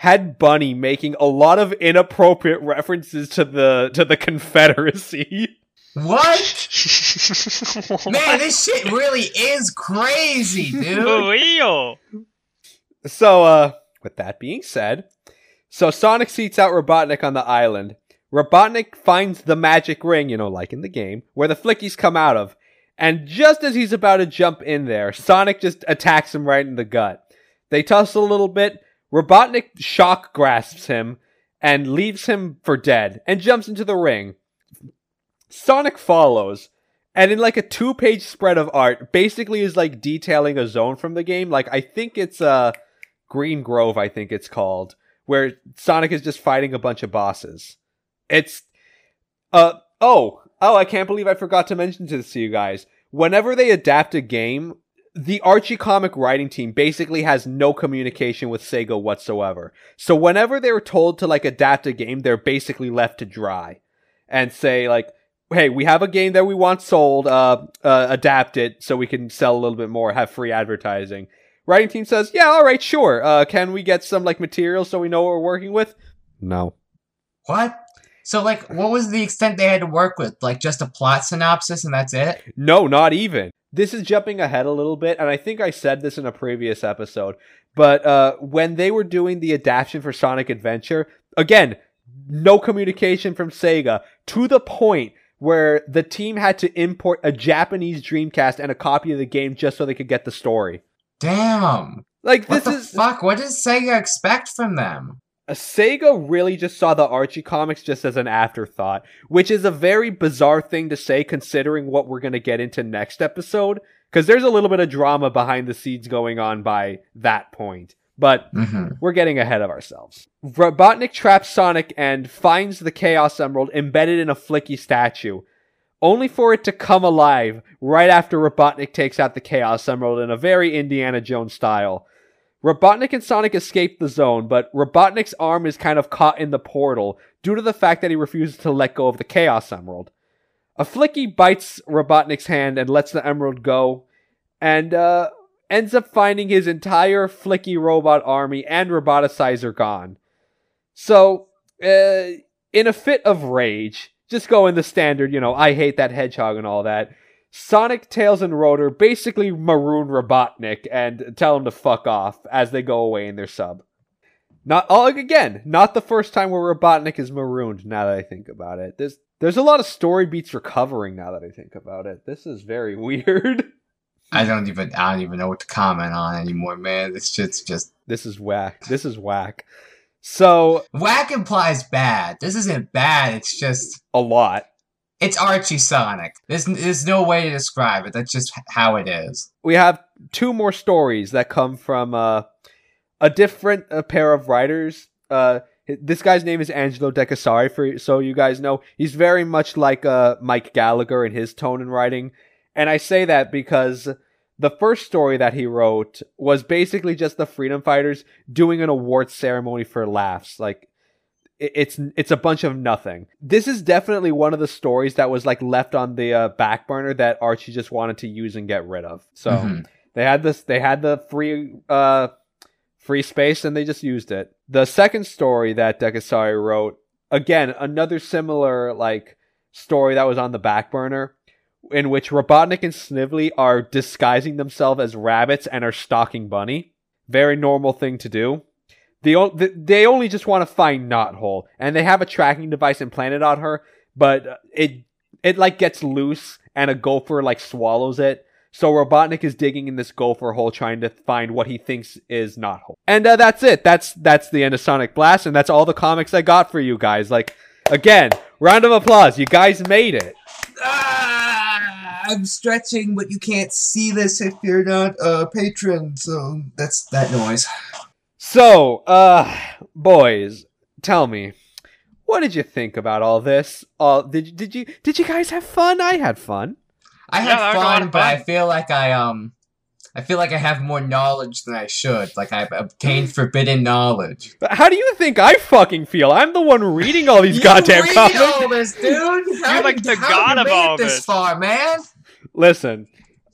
had Bunny making a lot of inappropriate references to the Confederacy. What? Man, this shit really is crazy, dude. For real. So, with that being said, so Sonic seeks out Robotnik on the island. Robotnik finds the magic ring, you know, like in the game, where the flickies come out of. And just as he's about to jump in there, Sonic just attacks him right in the gut. They tussle a little bit. Robotnik shock grasps him and leaves him for dead and jumps into the ring. Sonic follows, and in like a 2-page spread of art, basically is like detailing a zone from the game. Like, I think it's Green Grove, I think it's called, where Sonic is just fighting a bunch of bosses. It's I can't believe I forgot to mention this to you guys. Whenever they adapt a game, the Archie comic writing team basically has no communication with Sega whatsoever. So whenever they're told to, like, adapt a game, they're basically left to dry and say, like, hey, we have a game that we want sold, adapt it so we can sell a little bit more, have free advertising. Writing team says, yeah, all right, sure. Can we get some, like, material so we know what we're working with? No. What? So, like, what was the extent they had to work with? Like, just a plot synopsis and that's it? No, not even. This is jumping ahead a little bit, and I think I said this in a previous episode, but when they were doing the adaptation for Sonic Adventure, again, no communication from Sega, to the point where the team had to import a Japanese Dreamcast and a copy of the game just so they could get the story. Damn! Like, this is... Fuck, what does Sega expect from them? Sega really just saw the Archie comics just as an afterthought, which is a very bizarre thing to say considering what we're going to get into next episode, because there's a little bit of drama behind the scenes going on by that point, but we're getting ahead of ourselves. Robotnik traps Sonic and finds the Chaos Emerald embedded in a flicky statue, only for it to come alive right after Robotnik takes out the Chaos Emerald in a very Indiana Jones style. Robotnik and Sonic escape the zone, but Robotnik's arm is kind of caught in the portal due to the fact that he refuses to let go of the Chaos Emerald. A flicky bites Robotnik's hand and lets the emerald go, and ends up finding his entire flicky robot army and roboticizer gone. So, in a fit of rage, just go in the standard, you know, I hate that hedgehog and all that, Sonic, Tails, and Rotor basically maroon Robotnik and tell him to fuck off as they go away in their sub. Not the first time where Robotnik is marooned, now that I think about it. There's a lot of story beats recovering now that I think about it. This is very weird. I don't even know what to comment on anymore, man. This shit's just... This is whack. So... Whack implies bad. This isn't bad, it's just... A lot. It's Archie Sonic. There's no way to describe it. That's just how it is. We have two more stories that come from a different pair of writers. This guy's name is Angelo DeCasari, so you guys know. He's very much like Mike Gallagher in his tone and writing. And I say that because the first story that he wrote was basically just the Freedom Fighters doing an awards ceremony for laughs. Like, it's a bunch of nothing. This is definitely one of the stories that was like left on the back burner that Archie just wanted to use and get rid of. So they had the free space and they just used it. The second story that Dekusari wrote, again, another similar like story that was on the back burner, in which Robotnik and Snively are disguising themselves as rabbits and are stalking Bunny. Very normal thing to do. They only just want to find Knothole, and they have a tracking device implanted on her, but it like gets loose and a gopher like swallows it. So Robotnik is digging in this gopher hole trying to find what he thinks is Knothole. And that's it. That's the end of Sonic Blast, and that's all the comics I got for you guys. Like, again, round of applause. You guys made it. I'm stretching, but you can't see this if you're not a patron, so that's that noise. So, boys, tell me, what did you think about all this? Did you guys have fun? I had fun. I had fun, but I feel like I have more knowledge than I should. Like, I've obtained forbidden knowledge. But how do you think I fucking feel? I'm the one reading all these goddamn comics. You read all this, dude. You're like the god of all this. How did you make it this far, man? Listen,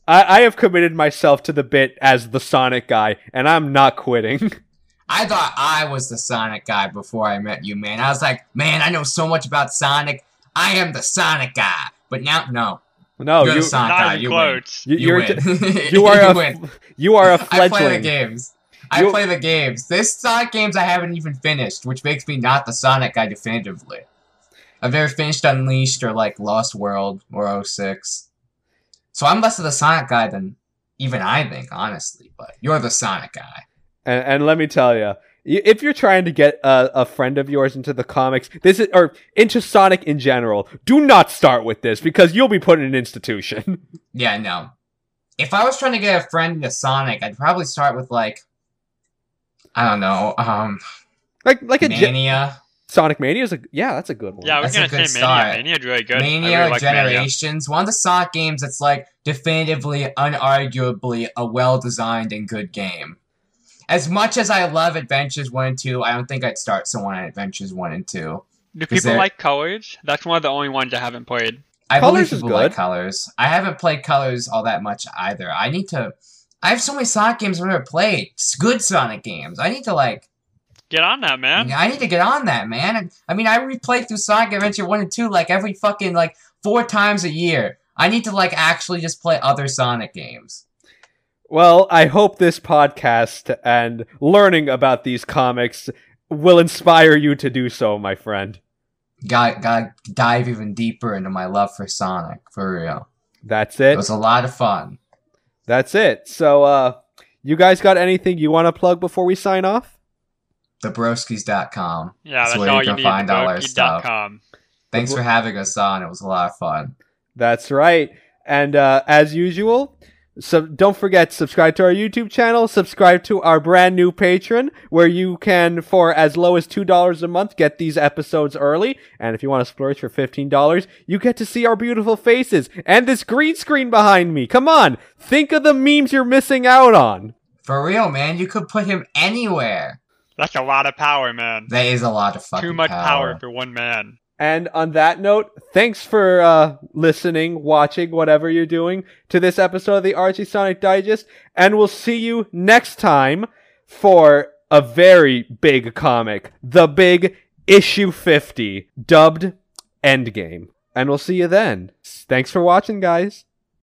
I have committed myself to the bit as the Sonic guy, and I'm not quitting. I thought I was the Sonic guy before I met you, man. I was like, man, I know so much about Sonic. I am the Sonic guy. But now, no, you're the Sonic guy. You win. You are a fledgling. I play the games. There's Sonic games I haven't even finished, which makes me not the Sonic guy definitively. I've never finished Unleashed or like Lost World or 06. So I'm less of the Sonic guy than even I think, honestly. But you're the Sonic guy. And let me tell you, if you're trying to get a friend of yours into the comics, or into Sonic in general, do not start with this because you'll be put in an institution. Yeah, no. If I was trying to get a friend into Sonic, I'd probably start with like, I don't know, like a Mania. Sonic Mania is that's a good one. Yeah, I was gonna say Mania. Mania's really good. Mania really Generations, Mania. One of the Sonic games that's like definitively, unarguably a well-designed and good game. As much as I love Adventures 1 and 2, I don't think I'd start someone on Adventures 1 and 2. Do people like Colors? That's one of the only ones I haven't played. I believe people like Colors. I haven't played Colors all that much either. I have so many Sonic games I've never played. It's good Sonic games. I need to like get on that, man. Yeah, I need to get on that, man. I mean, I replay through Sonic Adventure 1 and 2 like every fucking like 4 times a year. I need to like actually just play other Sonic games. Well, I hope this podcast and learning about these comics will inspire you to do so, my friend. Gotta dive even deeper into my love for Sonic, for real. That's it. It was a lot of fun. That's it. So, you guys got anything you want to plug before we sign off? Thebroskis.com. Yeah, that's where you can find all our stuff. Thanks for having us on. It was a lot of fun. That's right. And as usual... So don't forget, subscribe to our YouTube channel, subscribe to our brand new Patreon, where you can, for as low as $2 a month, get these episodes early. And if you want to splurge for $15, you get to see our beautiful faces and this green screen behind me. Come on, think of the memes you're missing out on. For real, man, you could put him anywhere. That's a lot of power, man. That is a lot of fucking power. Too much power for one man. And on that note, thanks for listening, watching, whatever you're doing, to this episode of the Archie Sonic Digest. And we'll see you next time for a very big comic, the big issue 50, dubbed Endgame. And we'll see you then. Thanks for watching, guys.